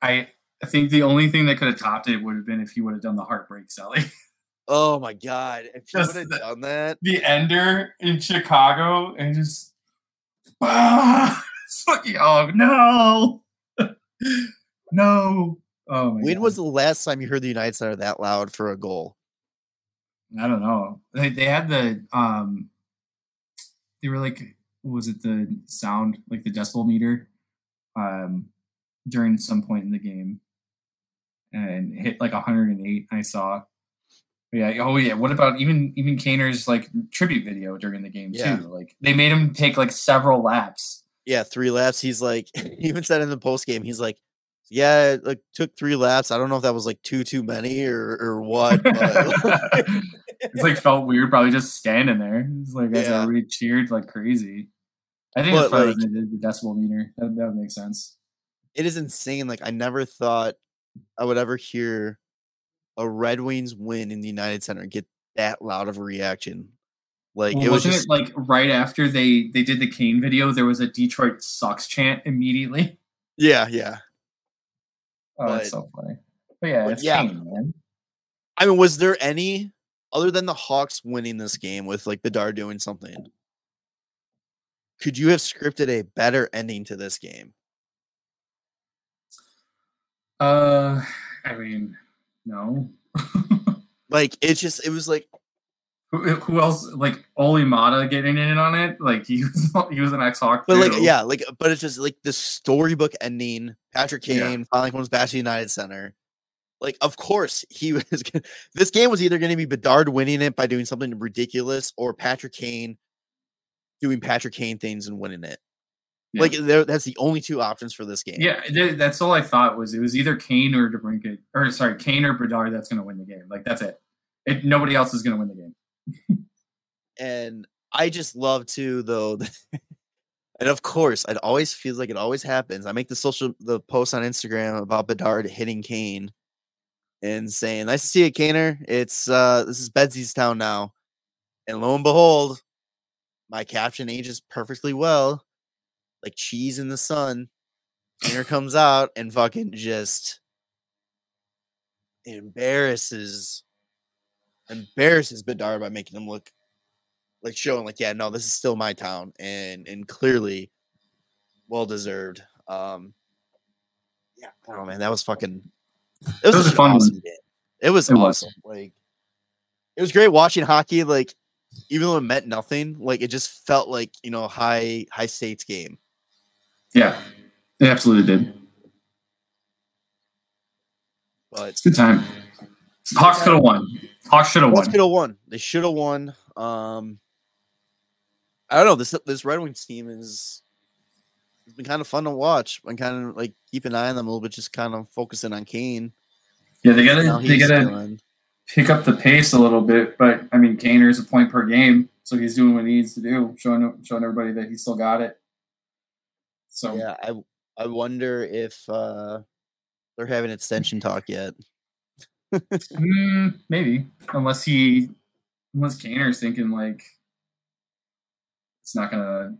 I, I think the only thing that could have topped it would have been if he would have done the heartbreak, Sally. Oh, my God. If he would have done that. The ender in Chicago and just, ah, fucking, oh, no. no. Oh, my when God. Was the last time you heard the United Center that loud for a goal? I don't know. They, they had the – um. They were like, what was it, the sound, like the decibel meter, um, during some point in the game, and it hit like one hundred eight. I saw, but yeah. Oh yeah. What about even even Kaner's like tribute video during the game yeah. too? Like they made him take like several laps. Yeah, three laps. He's like, he even said in the post game, he's like, yeah, it like took three laps. I don't know if that was like two too many or or what. But it's like felt weird, probably just standing there. It's like yeah. everybody cheered like crazy. I think it's probably like, the decibel meter. That, that would make sense. It is insane. Like I never thought I would ever hear a Red Wings win in the United Center get that loud of a reaction. Like well, it was just it like right after they they did the Kane video, there was a Detroit sucks chant immediately. Yeah, yeah. Oh, but, that's so funny. But yeah, but it's yeah. Kane, man. I mean, was there any? Other than the Hawks winning this game with like Bedard doing something, could you have scripted a better ending to this game? Uh, I mean, no. Like it's just it was like who, who else? Like Olimata getting in on it? Like he was he was an ex-Hawk, but too. Like yeah, like but it's just like the storybook ending. Patrick Kane yeah. finally comes back to the United Center. Like, of course, he was. Gonna, this game was either going to be Bedard winning it by doing something ridiculous, or Patrick Kane doing Patrick Kane things and winning it. Yeah. Like, that's the only two options for this game. Yeah, th- that's all I thought was it was either Kane or DeBrincat, or sorry, Kane or Bedard that's going to win the game. Like, that's it. it nobody else is going to win the game. And I just love to though, and of course, it always feels like it always happens. I make the social the post on Instagram about Bedard hitting Kane. And saying, nice to see you, Kaner. It's uh, this is Betsy's town now. And lo and behold, my caption ages perfectly well, like cheese in the sun. Kaner comes out and fucking just embarrasses embarrasses Bedard by making him look like showing like, yeah, no, this is still my town, and and clearly well deserved. Um, yeah, oh man, that was fucking. It was, it was a fun awesome one. Game. It was it awesome. Was. Like it was great watching hockey. Like even though it meant nothing, like it just felt like, you know, high high stakes game. Yeah, it absolutely did. But it's a good time. Hawks could have won. Hawks should have won. Could have won. They should have won. Um, I don't know. This this Red Wings team is it's been kind of fun to watch and kind of like keep an eye on them a little bit. Just kind of focusing on Kane. Yeah, they gotta they gotta doing. pick up the pace a little bit. But I mean, Kaner is a point per game, so he's doing what he needs to do, showing showing everybody that he still got it. So yeah, I I wonder if uh, they're having extension talk yet. mm, maybe unless he unless Kaner's thinking like it's not gonna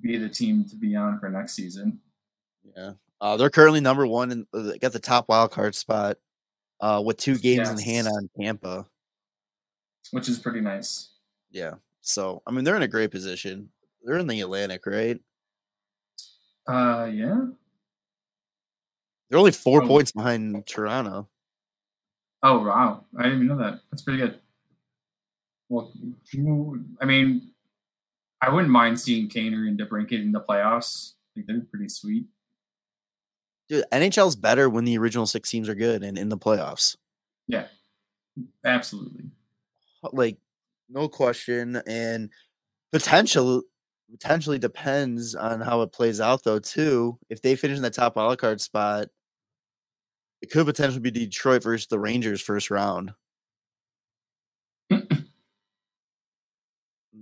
be the team to be on for next season. Yeah, uh, they're currently number one and uh, got the top wild card spot uh, with two games yes. in hand on Tampa, which is pretty nice. Yeah, so I mean they're in a great position. They're in the Atlantic, right? Uh, yeah. They're only four oh. points behind Toronto. Oh, wow. I didn't even know that. That's pretty good. Well, I mean, I wouldn't mind seeing Kaner and DeBrincat in the playoffs. I think they're pretty sweet. Dude, N H L's better when the original six teams are good and in the playoffs. Yeah, absolutely. Like, no question. And potential, potentially depends on how it plays out, though, too. If they finish in the top wildcard spot, it could potentially be Detroit versus the Rangers first round.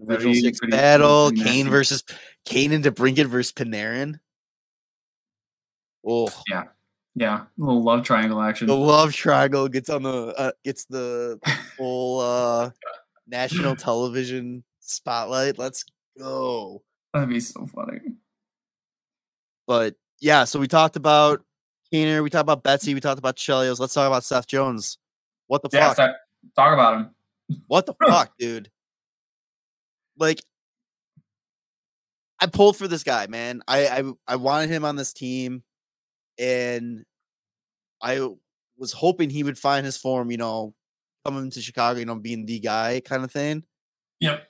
Original six battle, Kane versus Kane and DeBrincat versus Panarin. Oh yeah, yeah, a little love triangle action. The love triangle gets on the uh, gets the whole uh, national television spotlight. Let's go. That'd be so funny. But yeah, so we talked about Keener, we talked about Betsy, we talked about Chelios. Let's talk about Seth Jones. What the yeah, fuck? Seth, talk about him. What the fuck, dude? Like, I pulled for this guy, man. I, I I wanted him on this team, and I was hoping he would find his form, you know, coming to Chicago, you know, being the guy kind of thing. Yep.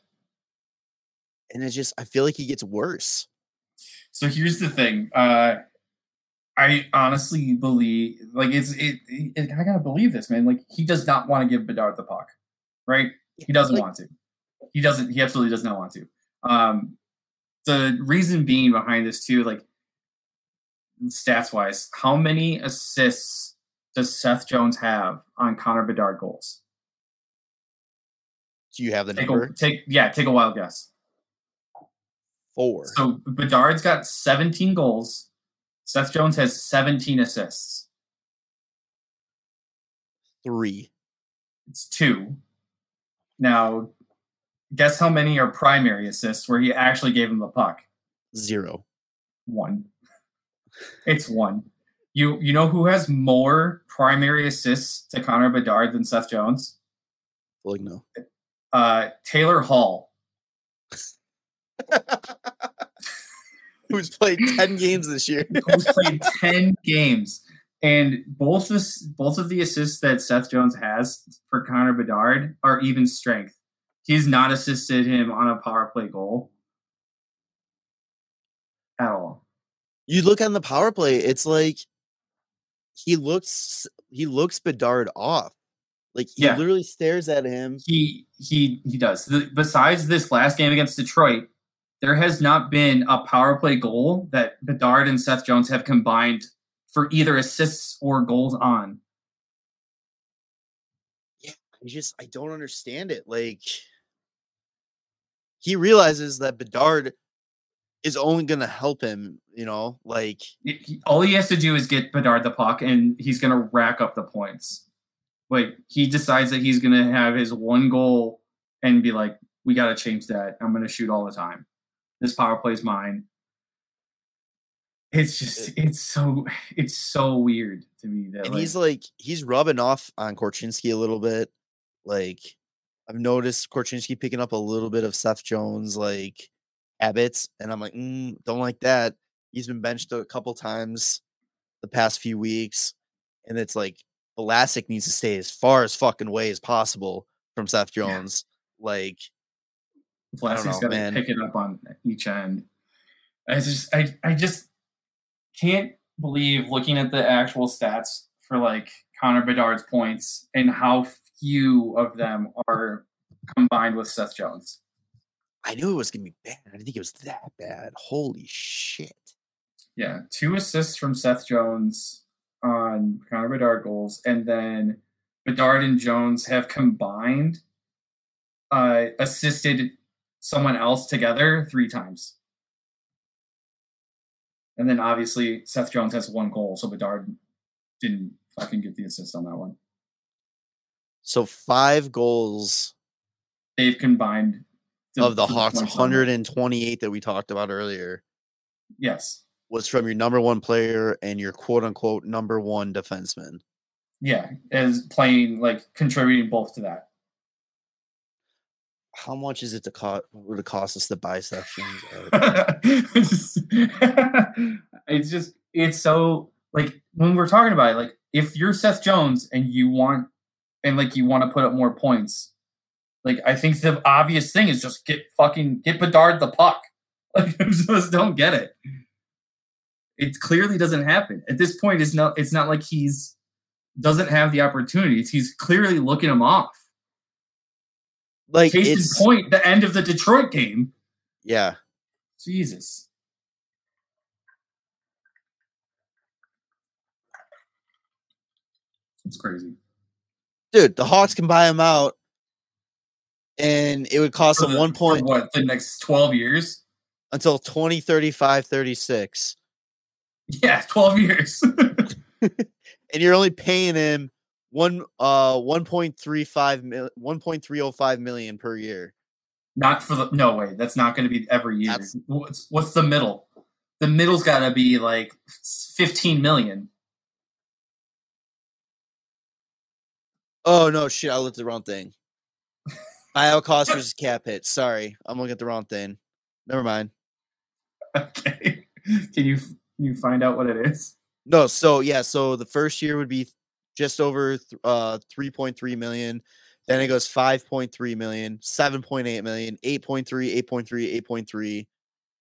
And it's just, I feel like he gets worse. So here's the thing. Uh I honestly believe, like, it's it, it. I gotta believe this, man. Like, he does not want to give Bedard the puck, right? He doesn't like, want to. He doesn't. He absolutely does not want to. Um, the reason being behind this too, like, stats-wise, how many assists does Seth Jones have on Connor Bedard goals? Do you have the take number? A, take yeah, take a wild guess. Four. So Bedard's got seventeen goals. Seth Jones has seventeen assists. Three. It's two. Now, guess how many are primary assists where he actually gave him the puck? Zero. One. It's one. You you know who has more primary assists to Connor Bedard than Seth Jones? Foligno. Uh, Taylor Hall. Who's played ten games this year? Who's played ten games, and both of both of the assists that Seth Jones has for Connor Bedard are even strength. He's not assisted him on a power play goal at all. You look on the power play; it's like he looks he looks Bedard off. Like he yeah. literally stares at him. He he he does. The, besides this last game against Detroit, there has not been a power play goal that Bedard and Seth Jones have combined for either assists or goals on. Yeah, I just, I don't understand it. Like, he realizes that Bedard is only going to help him, you know, like. It, he, all he has to do is get Bedard the puck and he's going to rack up the points. Like, he decides that he's going to have his one goal and be like, we got to change that. I'm going to shoot all the time. This power play is mine. It's just, it's so, it's so weird to me that. And like, he's like, he's rubbing off on Korchinski a little bit. Like, I've noticed Korchinski picking up a little bit of Seth Jones, like, habits, and I'm like, mm, don't like that. He's been benched a couple times the past few weeks, and it's like Vlasic needs to stay as far as fucking way as possible from Seth Jones. Yeah. Like, Vlasic's got to pick it up on each end. I just, I, I just can't believe, looking at the actual stats for like Connor Bedard's points and how few of them are combined with Seth Jones. I knew it was going to be bad. I didn't think it was that bad. Holy shit. Yeah. Two assists from Seth Jones on Connor Bedard goals. And then Bedard and Jones have combined uh, assisted someone else together three times. And then obviously Seth Jones has one goal. So Bedard didn't fucking get the assist on that one. So five goals they've combined. Of the Hawks, one hundred twenty-eight that we talked about earlier. Yes. Was from your number one player and your quote-unquote number one defenseman. Yeah, as playing, like, contributing both to that. How much is it to cost? Would it cost us to buy Seth Jones? It's just, it's so, like, when we're talking about it, like, if you're Seth Jones and you want, and, like, you want to put up more points, like, I think the obvious thing is just get fucking, get Bedard the puck. Like, I just don't get it. It clearly doesn't happen. At this point, it's not, it's not like he's, doesn't have the opportunities. He's clearly looking him off. Like, case it's, in point, the end of the Detroit game. Yeah. Jesus. It's crazy. Dude, the Hawks can buy him out. And it would cost them one point. What, the next twelve years? Until twenty thirty-five thirty-six. Yeah, twelve years. And you're only paying him one uh one point three five one point three oh five million per year. Not for the no way. That's not going to be every year. That's, what's what's the middle? The middle's got to be like fifteen million. Oh no, shit! I looked at the wrong thing. Buyout cost versus cap hit. Sorry, I'm looking at the wrong thing. Never mind. Okay. Can you can you find out what it is? No. So yeah. So the first year would be just over th- uh, three point three million. Then it goes five point three million, seven point eight million, eight point three, eight point three, eight point three,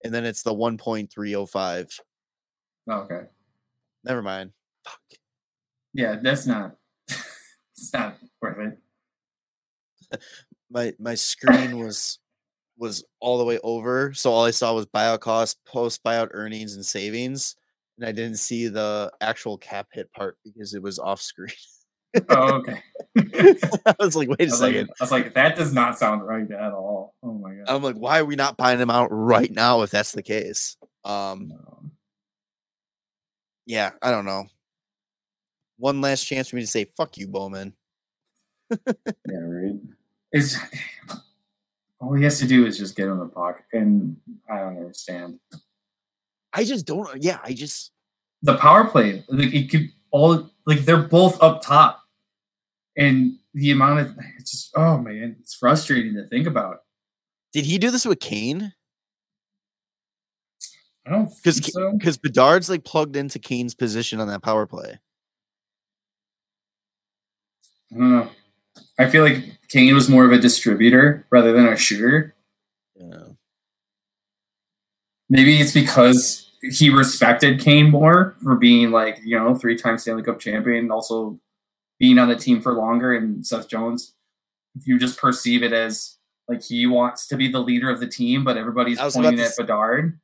and then it's the one point three oh five. Okay. Never mind. Fuck. Yeah, that's not. It's not worth it. My my screen was was all the way over, so all I saw was buyout cost, post buyout earnings, and savings, and I didn't see the actual cap hit part because it was off screen. Oh, okay. I was like, wait a I second. Like, I was like, that does not sound right at all. Oh my god. I'm like, why are we not buying him out right now if that's the case? Um, no. Yeah, I don't know. One last chance for me to say, "Fuck you, Bowman." Yeah, right. Is all he has to do is just get him the puck, and I don't understand. I just don't. Yeah, I just the power play. Like it could all. Like they're both up top, and the amount of it's just. Oh man, it's frustrating to think about. Did he do this with Kane? I don't think so. Because Bedard's like plugged into Kane's position on that power play. I don't know. I feel like Kane was more of a distributor rather than a shooter. Yeah. Maybe it's because he respected Kane more for being like, you know, three-time Stanley Cup champion, also being on the team for longer, and Seth Jones, you just perceive it as like he wants to be the leader of the team, but everybody's pointing at Bedard.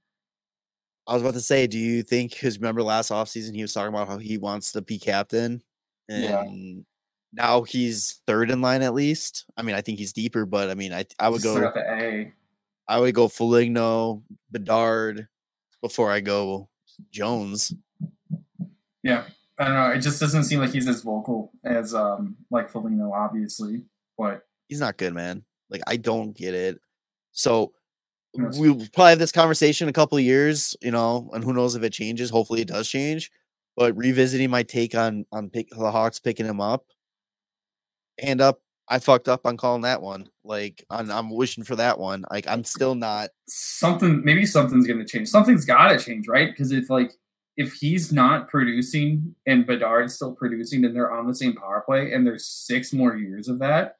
I was about to say, do you think, because remember last offseason he was talking about how he wants to be captain? And yeah. Now he's third in line at least. I mean, I think he's deeper, but I mean, I I would go. Start the A. I would go Foligno, Bedard, before I go Jones. Yeah, I don't know. It just doesn't seem like he's as vocal as um like Foligno, obviously. But he's not good, man. Like I don't get it. So we'll probably have this conversation in a couple of years, you know, and who knows if it changes. Hopefully it does change. But revisiting my take on on pick, the Hawks picking him up, hand up, I fucked up on calling that one. Like, I'm, I'm wishing for that one. Like, I'm still not. Something, maybe something's going to change. Something's got to change, right? Because if, like, if he's not producing and Bedard's still producing and they're on the same power play and there's six more years of that,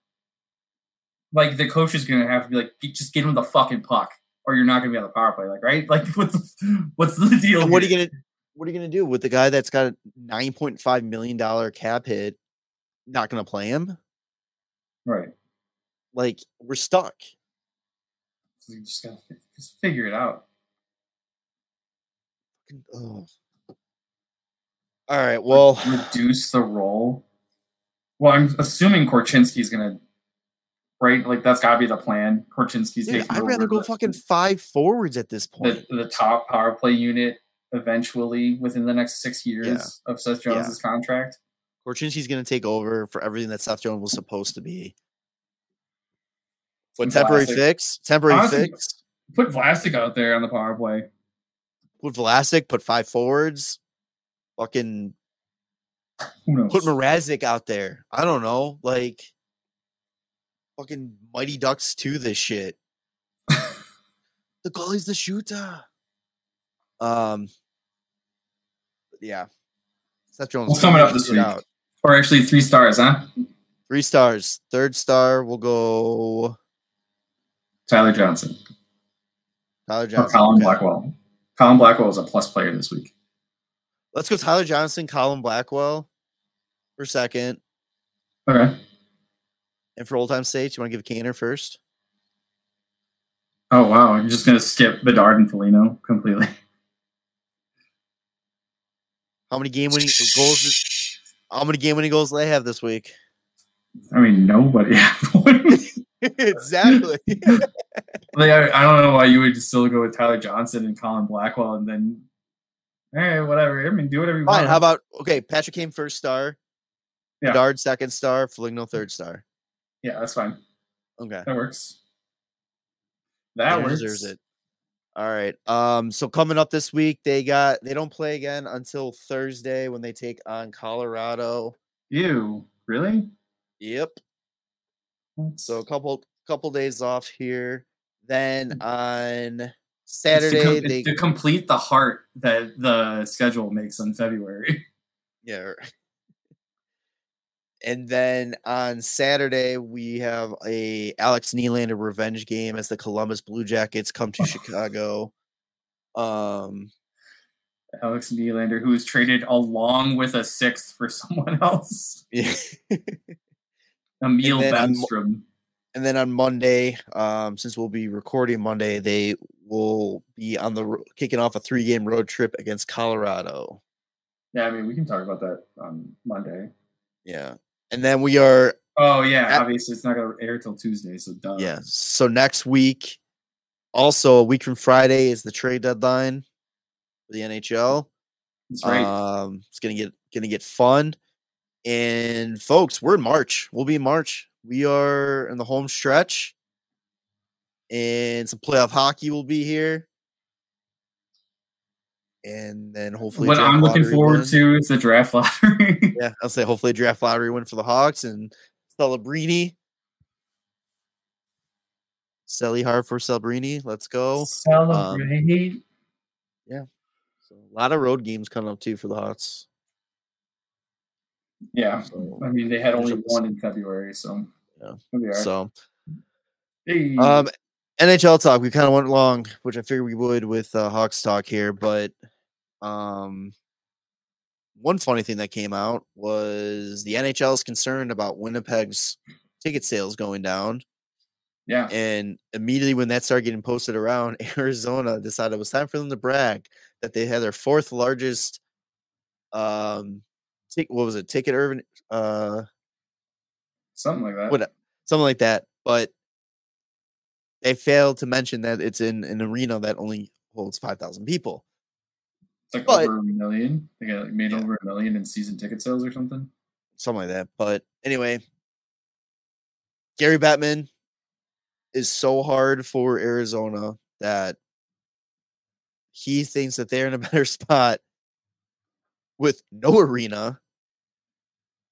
like, the coach is going to have to be like, just get him the fucking puck or you're not going to be on the power play. Like, right? Like, what's the, what's the deal? And what are you going to What are you going to do with the guy that's got a nine point five million dollars cap hit? Not going to play him? Right. Like, we're stuck. So you just got to just figure it out. Oh. All right, well. Reduce the role. Well, I'm assuming Korchinski's going to, right? Like, that's got to be the plan. Korchinski's Dude, taking I'd over. I'd rather go the, fucking five forwards at this point. The, the top power play unit eventually within the next six years yeah. of Seth Jones' yeah. contract. Korchinski's going to take over for everything that Seth Jones was supposed to be. But temporary Vlasic. fix, temporary Honestly, fix. Put Vlasic out there on the power play. Put Vlasic, put five forwards. Fucking Who knows? Put Mrazek out there. I don't know. Like, fucking Mighty Ducks two this shit. The goalie's the shooter. Um. Yeah. Seth Jones. We'll sum it up this week. Out. Or actually three stars, huh? Three stars. Third star will go... Tyler Johnson. Tyler Johnson. Or Colin okay. Blackwell. Colin Blackwell is a plus player this week. Let's go Tyler Johnson, Colin Blackwell for second. Okay. And for old time's sake, you want to give Kaner first? Oh, wow. You're just going to skip Bedard and Foligno completely. How many game-winning goals? How many game-winning goals do they have this week? I mean, nobody. Exactly. Like, I, I don't know why you would still go with Tyler Johnson and Colin Blackwell, and then, all right, whatever. I mean, do whatever you Fine, want. How about okay? Patrick Kane first star, yeah. Bedard second star, Foligno third star. Yeah, that's fine. Okay, that works. That Better works. Deserves it. All right. Um. So coming up this week, they got they don't play again until Thursday when they take on Colorado. Ew. Really? Yep. So a couple couple days off here. Then on Saturday it's to, com- they... to complete the heart that the schedule makes in February. Yeah. And then on Saturday we have a Alex Nylander revenge game as the Columbus Blue Jackets come to Chicago. Um, Alex Nylander, who was traded along with a sixth for someone else. Yeah. Emil Bemstrom. On, and then on Monday, um, since we'll be recording Monday, they will be on the ro- kicking off a three-game road trip against Colorado. Yeah, I mean, we can talk about that on Monday. Yeah. And then we are... Oh, yeah. At, obviously, it's not going to air till Tuesday, so duh. Yeah. So next week, also a week from Friday, is the trade deadline for the N H L. That's right. Um, it's going to get going to get fun. And folks, we're in March. We'll be in March. We are in the home stretch, and some playoff hockey will be here. And then hopefully, what I'm looking forward win. to is the draft lottery. Yeah, I'll say hopefully a draft lottery win for the Hawks and Celebrini. Selly hard for Celebrini. Let's go. Celebrini. Um, yeah, so a lot of road games coming up too for the Hawks. Yeah, so, I mean they had only one in February, so yeah. So, hey. um, N H L talk. We kind of went long, which I figured we would with uh, Hawks talk here. But, um, one funny thing that came out was the N H L is concerned about Winnipeg's ticket sales going down. Yeah, and immediately when that started getting posted around, Arizona decided it was time for them to brag that they had their fourth largest, um. What was it? Ticket urban, uh, something like that. What, something like that. But they failed to mention that it's in an arena that only holds five thousand people. It's like but, over a million. They got like made yeah. over a million in season ticket sales or something. Something like that. But anyway, Gary Bettman is so hard for Arizona that he thinks that they're in a better spot with no arena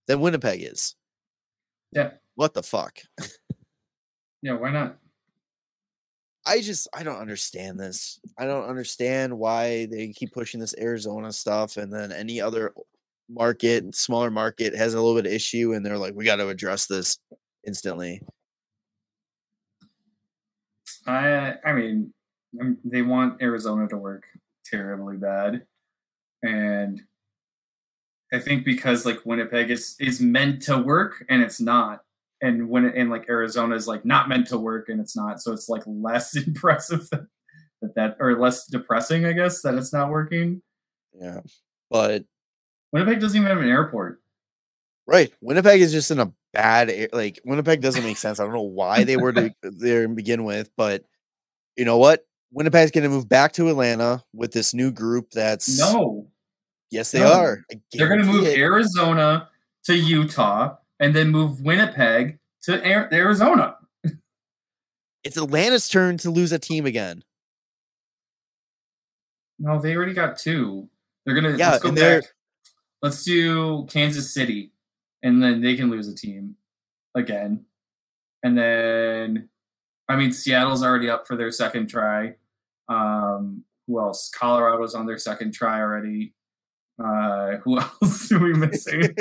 than Winnipeg is. Yeah. What the fuck? Yeah, why not? I just, I don't understand this. I don't understand why they keep pushing this Arizona stuff, and then any other market, smaller market, has a little bit of issue, and they're like, we got to address this instantly. I, I mean, they want Arizona to work terribly bad. And I think because, like, Winnipeg is, is meant to work, and it's not. And when and like Arizona is like not meant to work, and it's not, so it's like less impressive that that, that or less depressing, I guess, that it's not working. Yeah, but Winnipeg doesn't even have an airport, right? Winnipeg is just in a bad like Winnipeg doesn't make sense. I don't know why they were to, there to begin with, but you know what? Winnipeg's going to move back to Atlanta with this new group. That's no, yes, they no. are. They're going to move it. Arizona to Utah. And then move Winnipeg to Arizona. It's Atlanta's turn to lose a team again. No, they already got two. They're gonna yeah, let's go back. Let's do Kansas City, and then they can lose a team again. And then, I mean, Seattle's already up for their second try. Um, who else? Colorado's on their second try already. Uh, who else are we missing?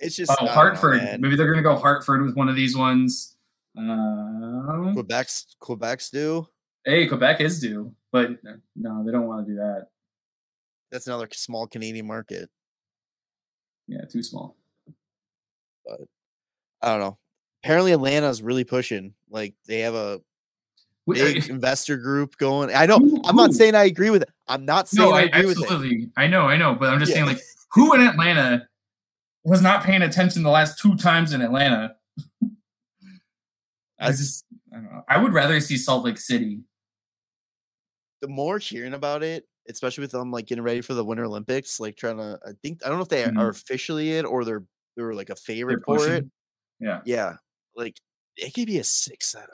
It's just oh, Hartford. Know, Maybe they're going to go Hartford with one of these ones. Um, Quebec's Quebec's due. Hey, Quebec is due, but no, they don't want to do that. That's another small Canadian market. Yeah, too small. But I don't know. Apparently, Atlanta's really pushing. Like they have a big investor group going. I know. Ooh, I'm ooh. not saying I agree with it. I'm not saying no, I, I agree absolutely. with it. I know. I know. But I'm just yeah. saying, like, who in Atlanta was not paying attention the last two times in Atlanta? I just, I don't know. I would rather see Salt Lake City. The more hearing about it, especially with them like getting ready for the Winter Olympics, like trying to, I think, I don't know if they mm-hmm. are officially in or they're, they're like a favorite for it. Yeah. Yeah. Like it could be a sick setup.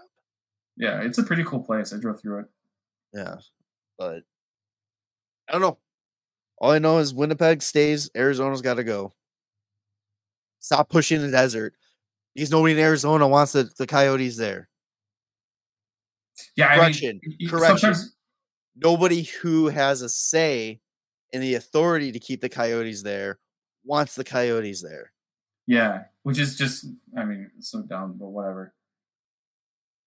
Yeah. It's a pretty cool place. I drove through it. Yeah. But I don't know. All I know is Winnipeg stays. Arizona's got to go. Stop pushing the desert, because nobody in Arizona wants the, the Coyotes there. Yeah, correction, I mean, correction. Sometimes... Nobody who has a say in the authority to keep the Coyotes there wants the Coyotes there. Yeah, which is just, I mean, it's so dumb, but whatever.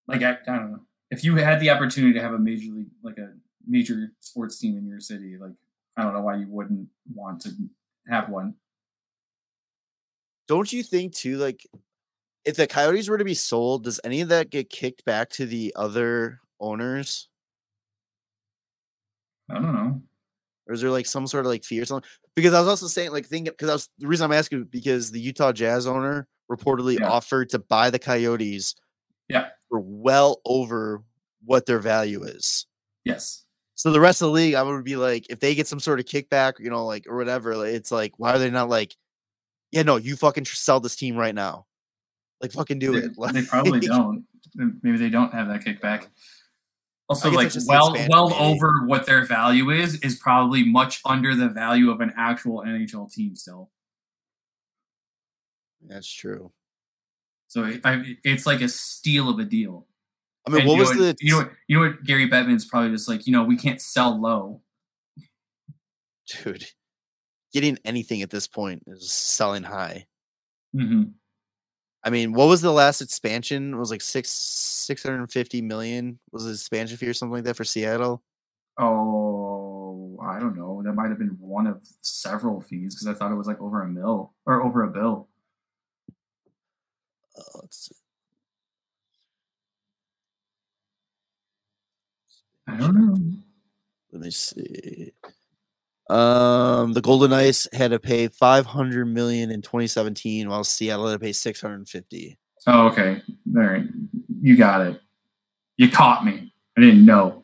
Like, I, I don't know. If you had the opportunity to have a major league, like a major sports team in your city, like, I don't know why you wouldn't want to have one. Don't you think, too, like, if the Coyotes were to be sold, does any of that get kicked back to the other owners? I don't know. Or is there, like, some sort of, like, fee or something? Because I was also saying, like, thinking, because I was, the reason I'm asking is because the Utah Jazz owner reportedly yeah. offered to buy the Coyotes yeah. for well over what their value is. Yes. So the rest of the league, I would be like, if they get some sort of kickback, you know, like, or whatever, like, it's like, why are they not, like, yeah, no, you fucking sell this team right now. Like, fucking do they, it. Like, they probably don't. Maybe they don't have that kickback. Also, like, well well maybe. over what their value is, is probably much under the value of an actual N H L team still. That's true. So it, I, it's like a steal of a deal. I mean, and what was what, the... You know what, you know what Gary Bettman's probably just like, you know, we can't sell low. Dude. Getting anything at this point is selling high. Mm-hmm. I mean, what was the last expansion? It was like six six hundred fifty million. Was it an expansion fee or something like that for Seattle? Oh, I don't know. That might have been one of several fees because I thought it was like over a mil or over a bill. Uh, let's see. I don't know. Let me see. Um, the Golden Knights had to pay five hundred million dollars in twenty seventeen, while Seattle had to pay six hundred fifty dollars. Oh, okay. All right. You got it. You caught me. I didn't know.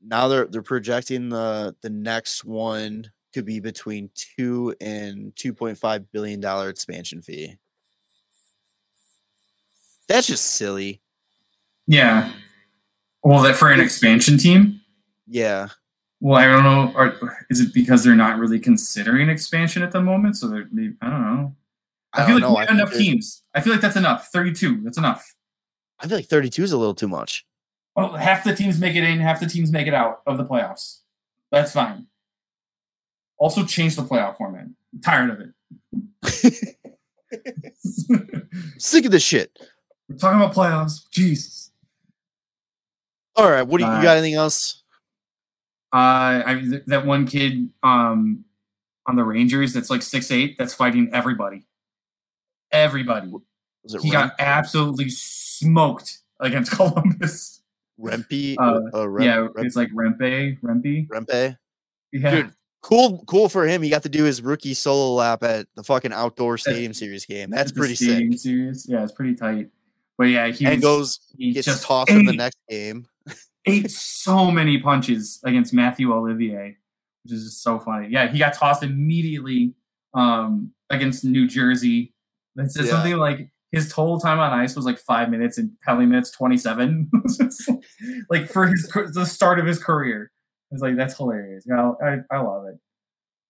Now they're they're projecting the the next one could be between two and two point five billion dollars expansion fee. That's just silly. Yeah. Well, that for an expansion team? Yeah. Well, I don't know. Are, is it because they're not really considering expansion at the moment? So they're, they, I don't know. I, I feel like know. we have enough teams. I feel like that's enough. thirty-two, that's enough. I feel like thirty-two is a little too much. Well, half the teams make it in, half the teams make it out of the playoffs. That's fine. Also change the playoff format. I'm tired of it. Sick of this shit. We're talking about playoffs. Jesus. All right. What do you, uh, you got? Anything else? Uh, I th- that one kid um, on the Rangers that's like six eight that's fighting everybody. Everybody. Was it he Rempe? Got absolutely smoked against Columbus. Rempe? Uh, uh, Rem- yeah, Rempe? It's like Rempe. Rempe. Rempe. Yeah. Dude, cool, cool for him. He got to do his rookie solo lap at the fucking outdoor Stadium Series game. That's pretty stadium sick. Series? Yeah, it's pretty tight. But yeah, he and was, goes he gets just tossed ate, in the next game. Ate so many punches against Matthew Olivier, which is just so funny. Yeah, he got tossed immediately um, against New Jersey. That says yeah. something like his total time on ice was like five minutes and penalty minutes twenty-seven, like for his the start of his career. It's like that's hilarious. Yeah, I, I love it.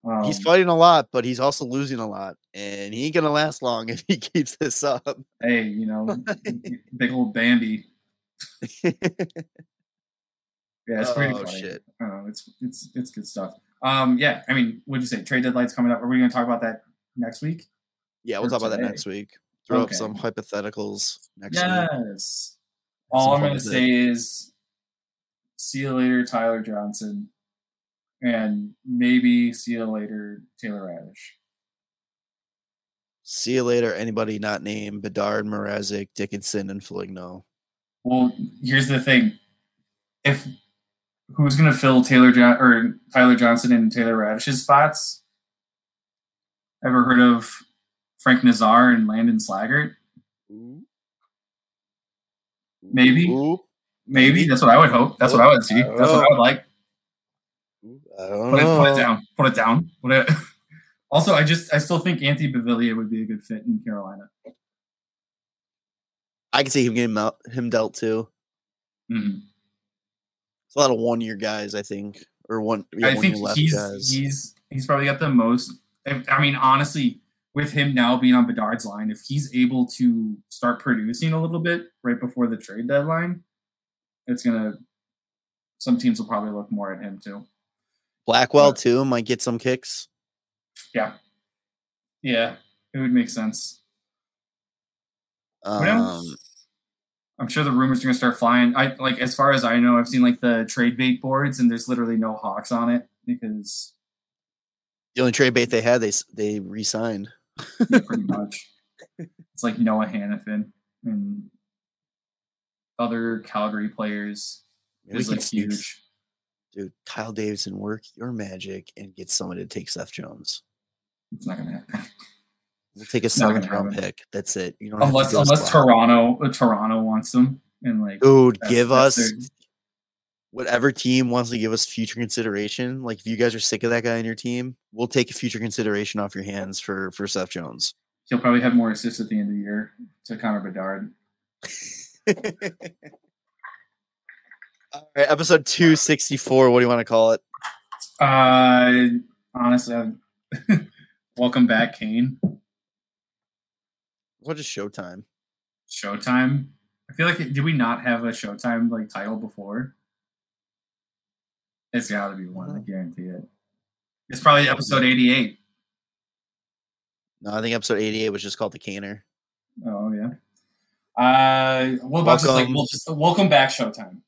Um, he's fighting a lot, but he's also losing a lot, and he ain't gonna last long if he keeps this up. Hey, you know, big old Bambi. Yeah, it's oh, pretty funny. Shit. Oh, it's it's it's good stuff. Um, yeah, I mean, what'd you say? Trade deadline's coming up. Are we gonna talk about that next week? Yeah, we'll talk today? about that next week. Throw okay. up some hypotheticals next yes. week. Yes. All I'm gonna say is, see you later, Tyler Johnson. And maybe see you later, Taylor Radish. See you later, anybody not named Bedard, Mrazek, Dickinson, and Foligno. Well, here's the thing. If who's going to fill Taylor jo- or Tyler Johnson and Taylor Radish's spots? Ever heard of Frank Nazar and Landon Slaggart? Ooh. Maybe. Ooh. Maybe. That's what I would hope. That's what I would see. That's what I would like. I don't put, it, know. put it down. Put it down. Put it. Also, I just I still think Antti Bevilier would be a good fit in Carolina. I can see him getting out, him dealt too. Mm-hmm. It's a lot of one year guys, I think, or one. Yeah, I one think year left he's guys. he's he's probably got the most. I mean, honestly, with him now being on Bedard's line, if he's able to start producing a little bit right before the trade deadline, it's gonna. Some teams will probably look more at him too. Blackwell, too, might get some kicks. Yeah. Yeah, it would make sense. Um, I'm sure the rumors are going to start flying. I like, as far as I know, I've seen like the trade bait boards, and there's literally no Hawks on it because the only trade bait they had, they they re-signed. Yeah, pretty much. It's like Noah Hannafin and other Calgary players. It was like huge. Sneaks. Dude, Kyle Davidson, work your magic and get somebody to take Seth Jones. It's not gonna happen. We'll take a seventh round pick. That's it. You don't unless have to unless Toronto uh, Toronto wants them and like dude, that's, give that's us their... whatever team wants to give us future consideration. Like if you guys are sick of that guy on your team, we'll take a future consideration off your hands for for Seth Jones. He'll probably have more assists at the end of the year to Connor Bedard. All right, episode two sixty-four. What do you want to call it? Uh, honestly, I'm welcome back, Kane. What is Showtime? Showtime. I feel like did we not have a Showtime like title before? It's got to be one. I guarantee it. It's probably episode eighty-eight. No, I think episode eighty-eight was just called the Caner. Oh yeah. Uh, what about welcome. Just like we'll just welcome back Showtime.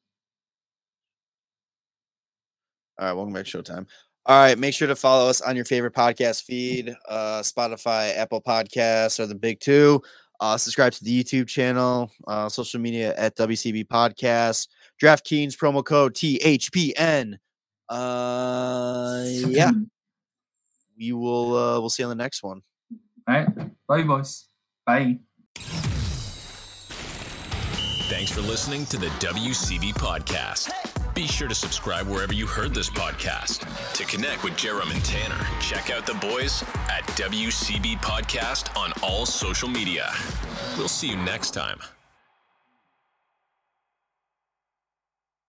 All right, welcome back to Showtime. All right, make sure to follow us on your favorite podcast feed, uh, Spotify, Apple Podcasts are the big two. Uh, subscribe to the YouTube channel, uh, social media at W C B Podcast, DraftKings promo code T H P N. Uh, yeah, we will. Uh, we'll see you on the next one. All right, bye, boys. Bye. Thanks for listening to the W C B Podcast. Be sure to subscribe wherever you heard this podcast. To connect with Jerem and Tanner, check out the boys at W C B Podcast on all social media. We'll see you next time.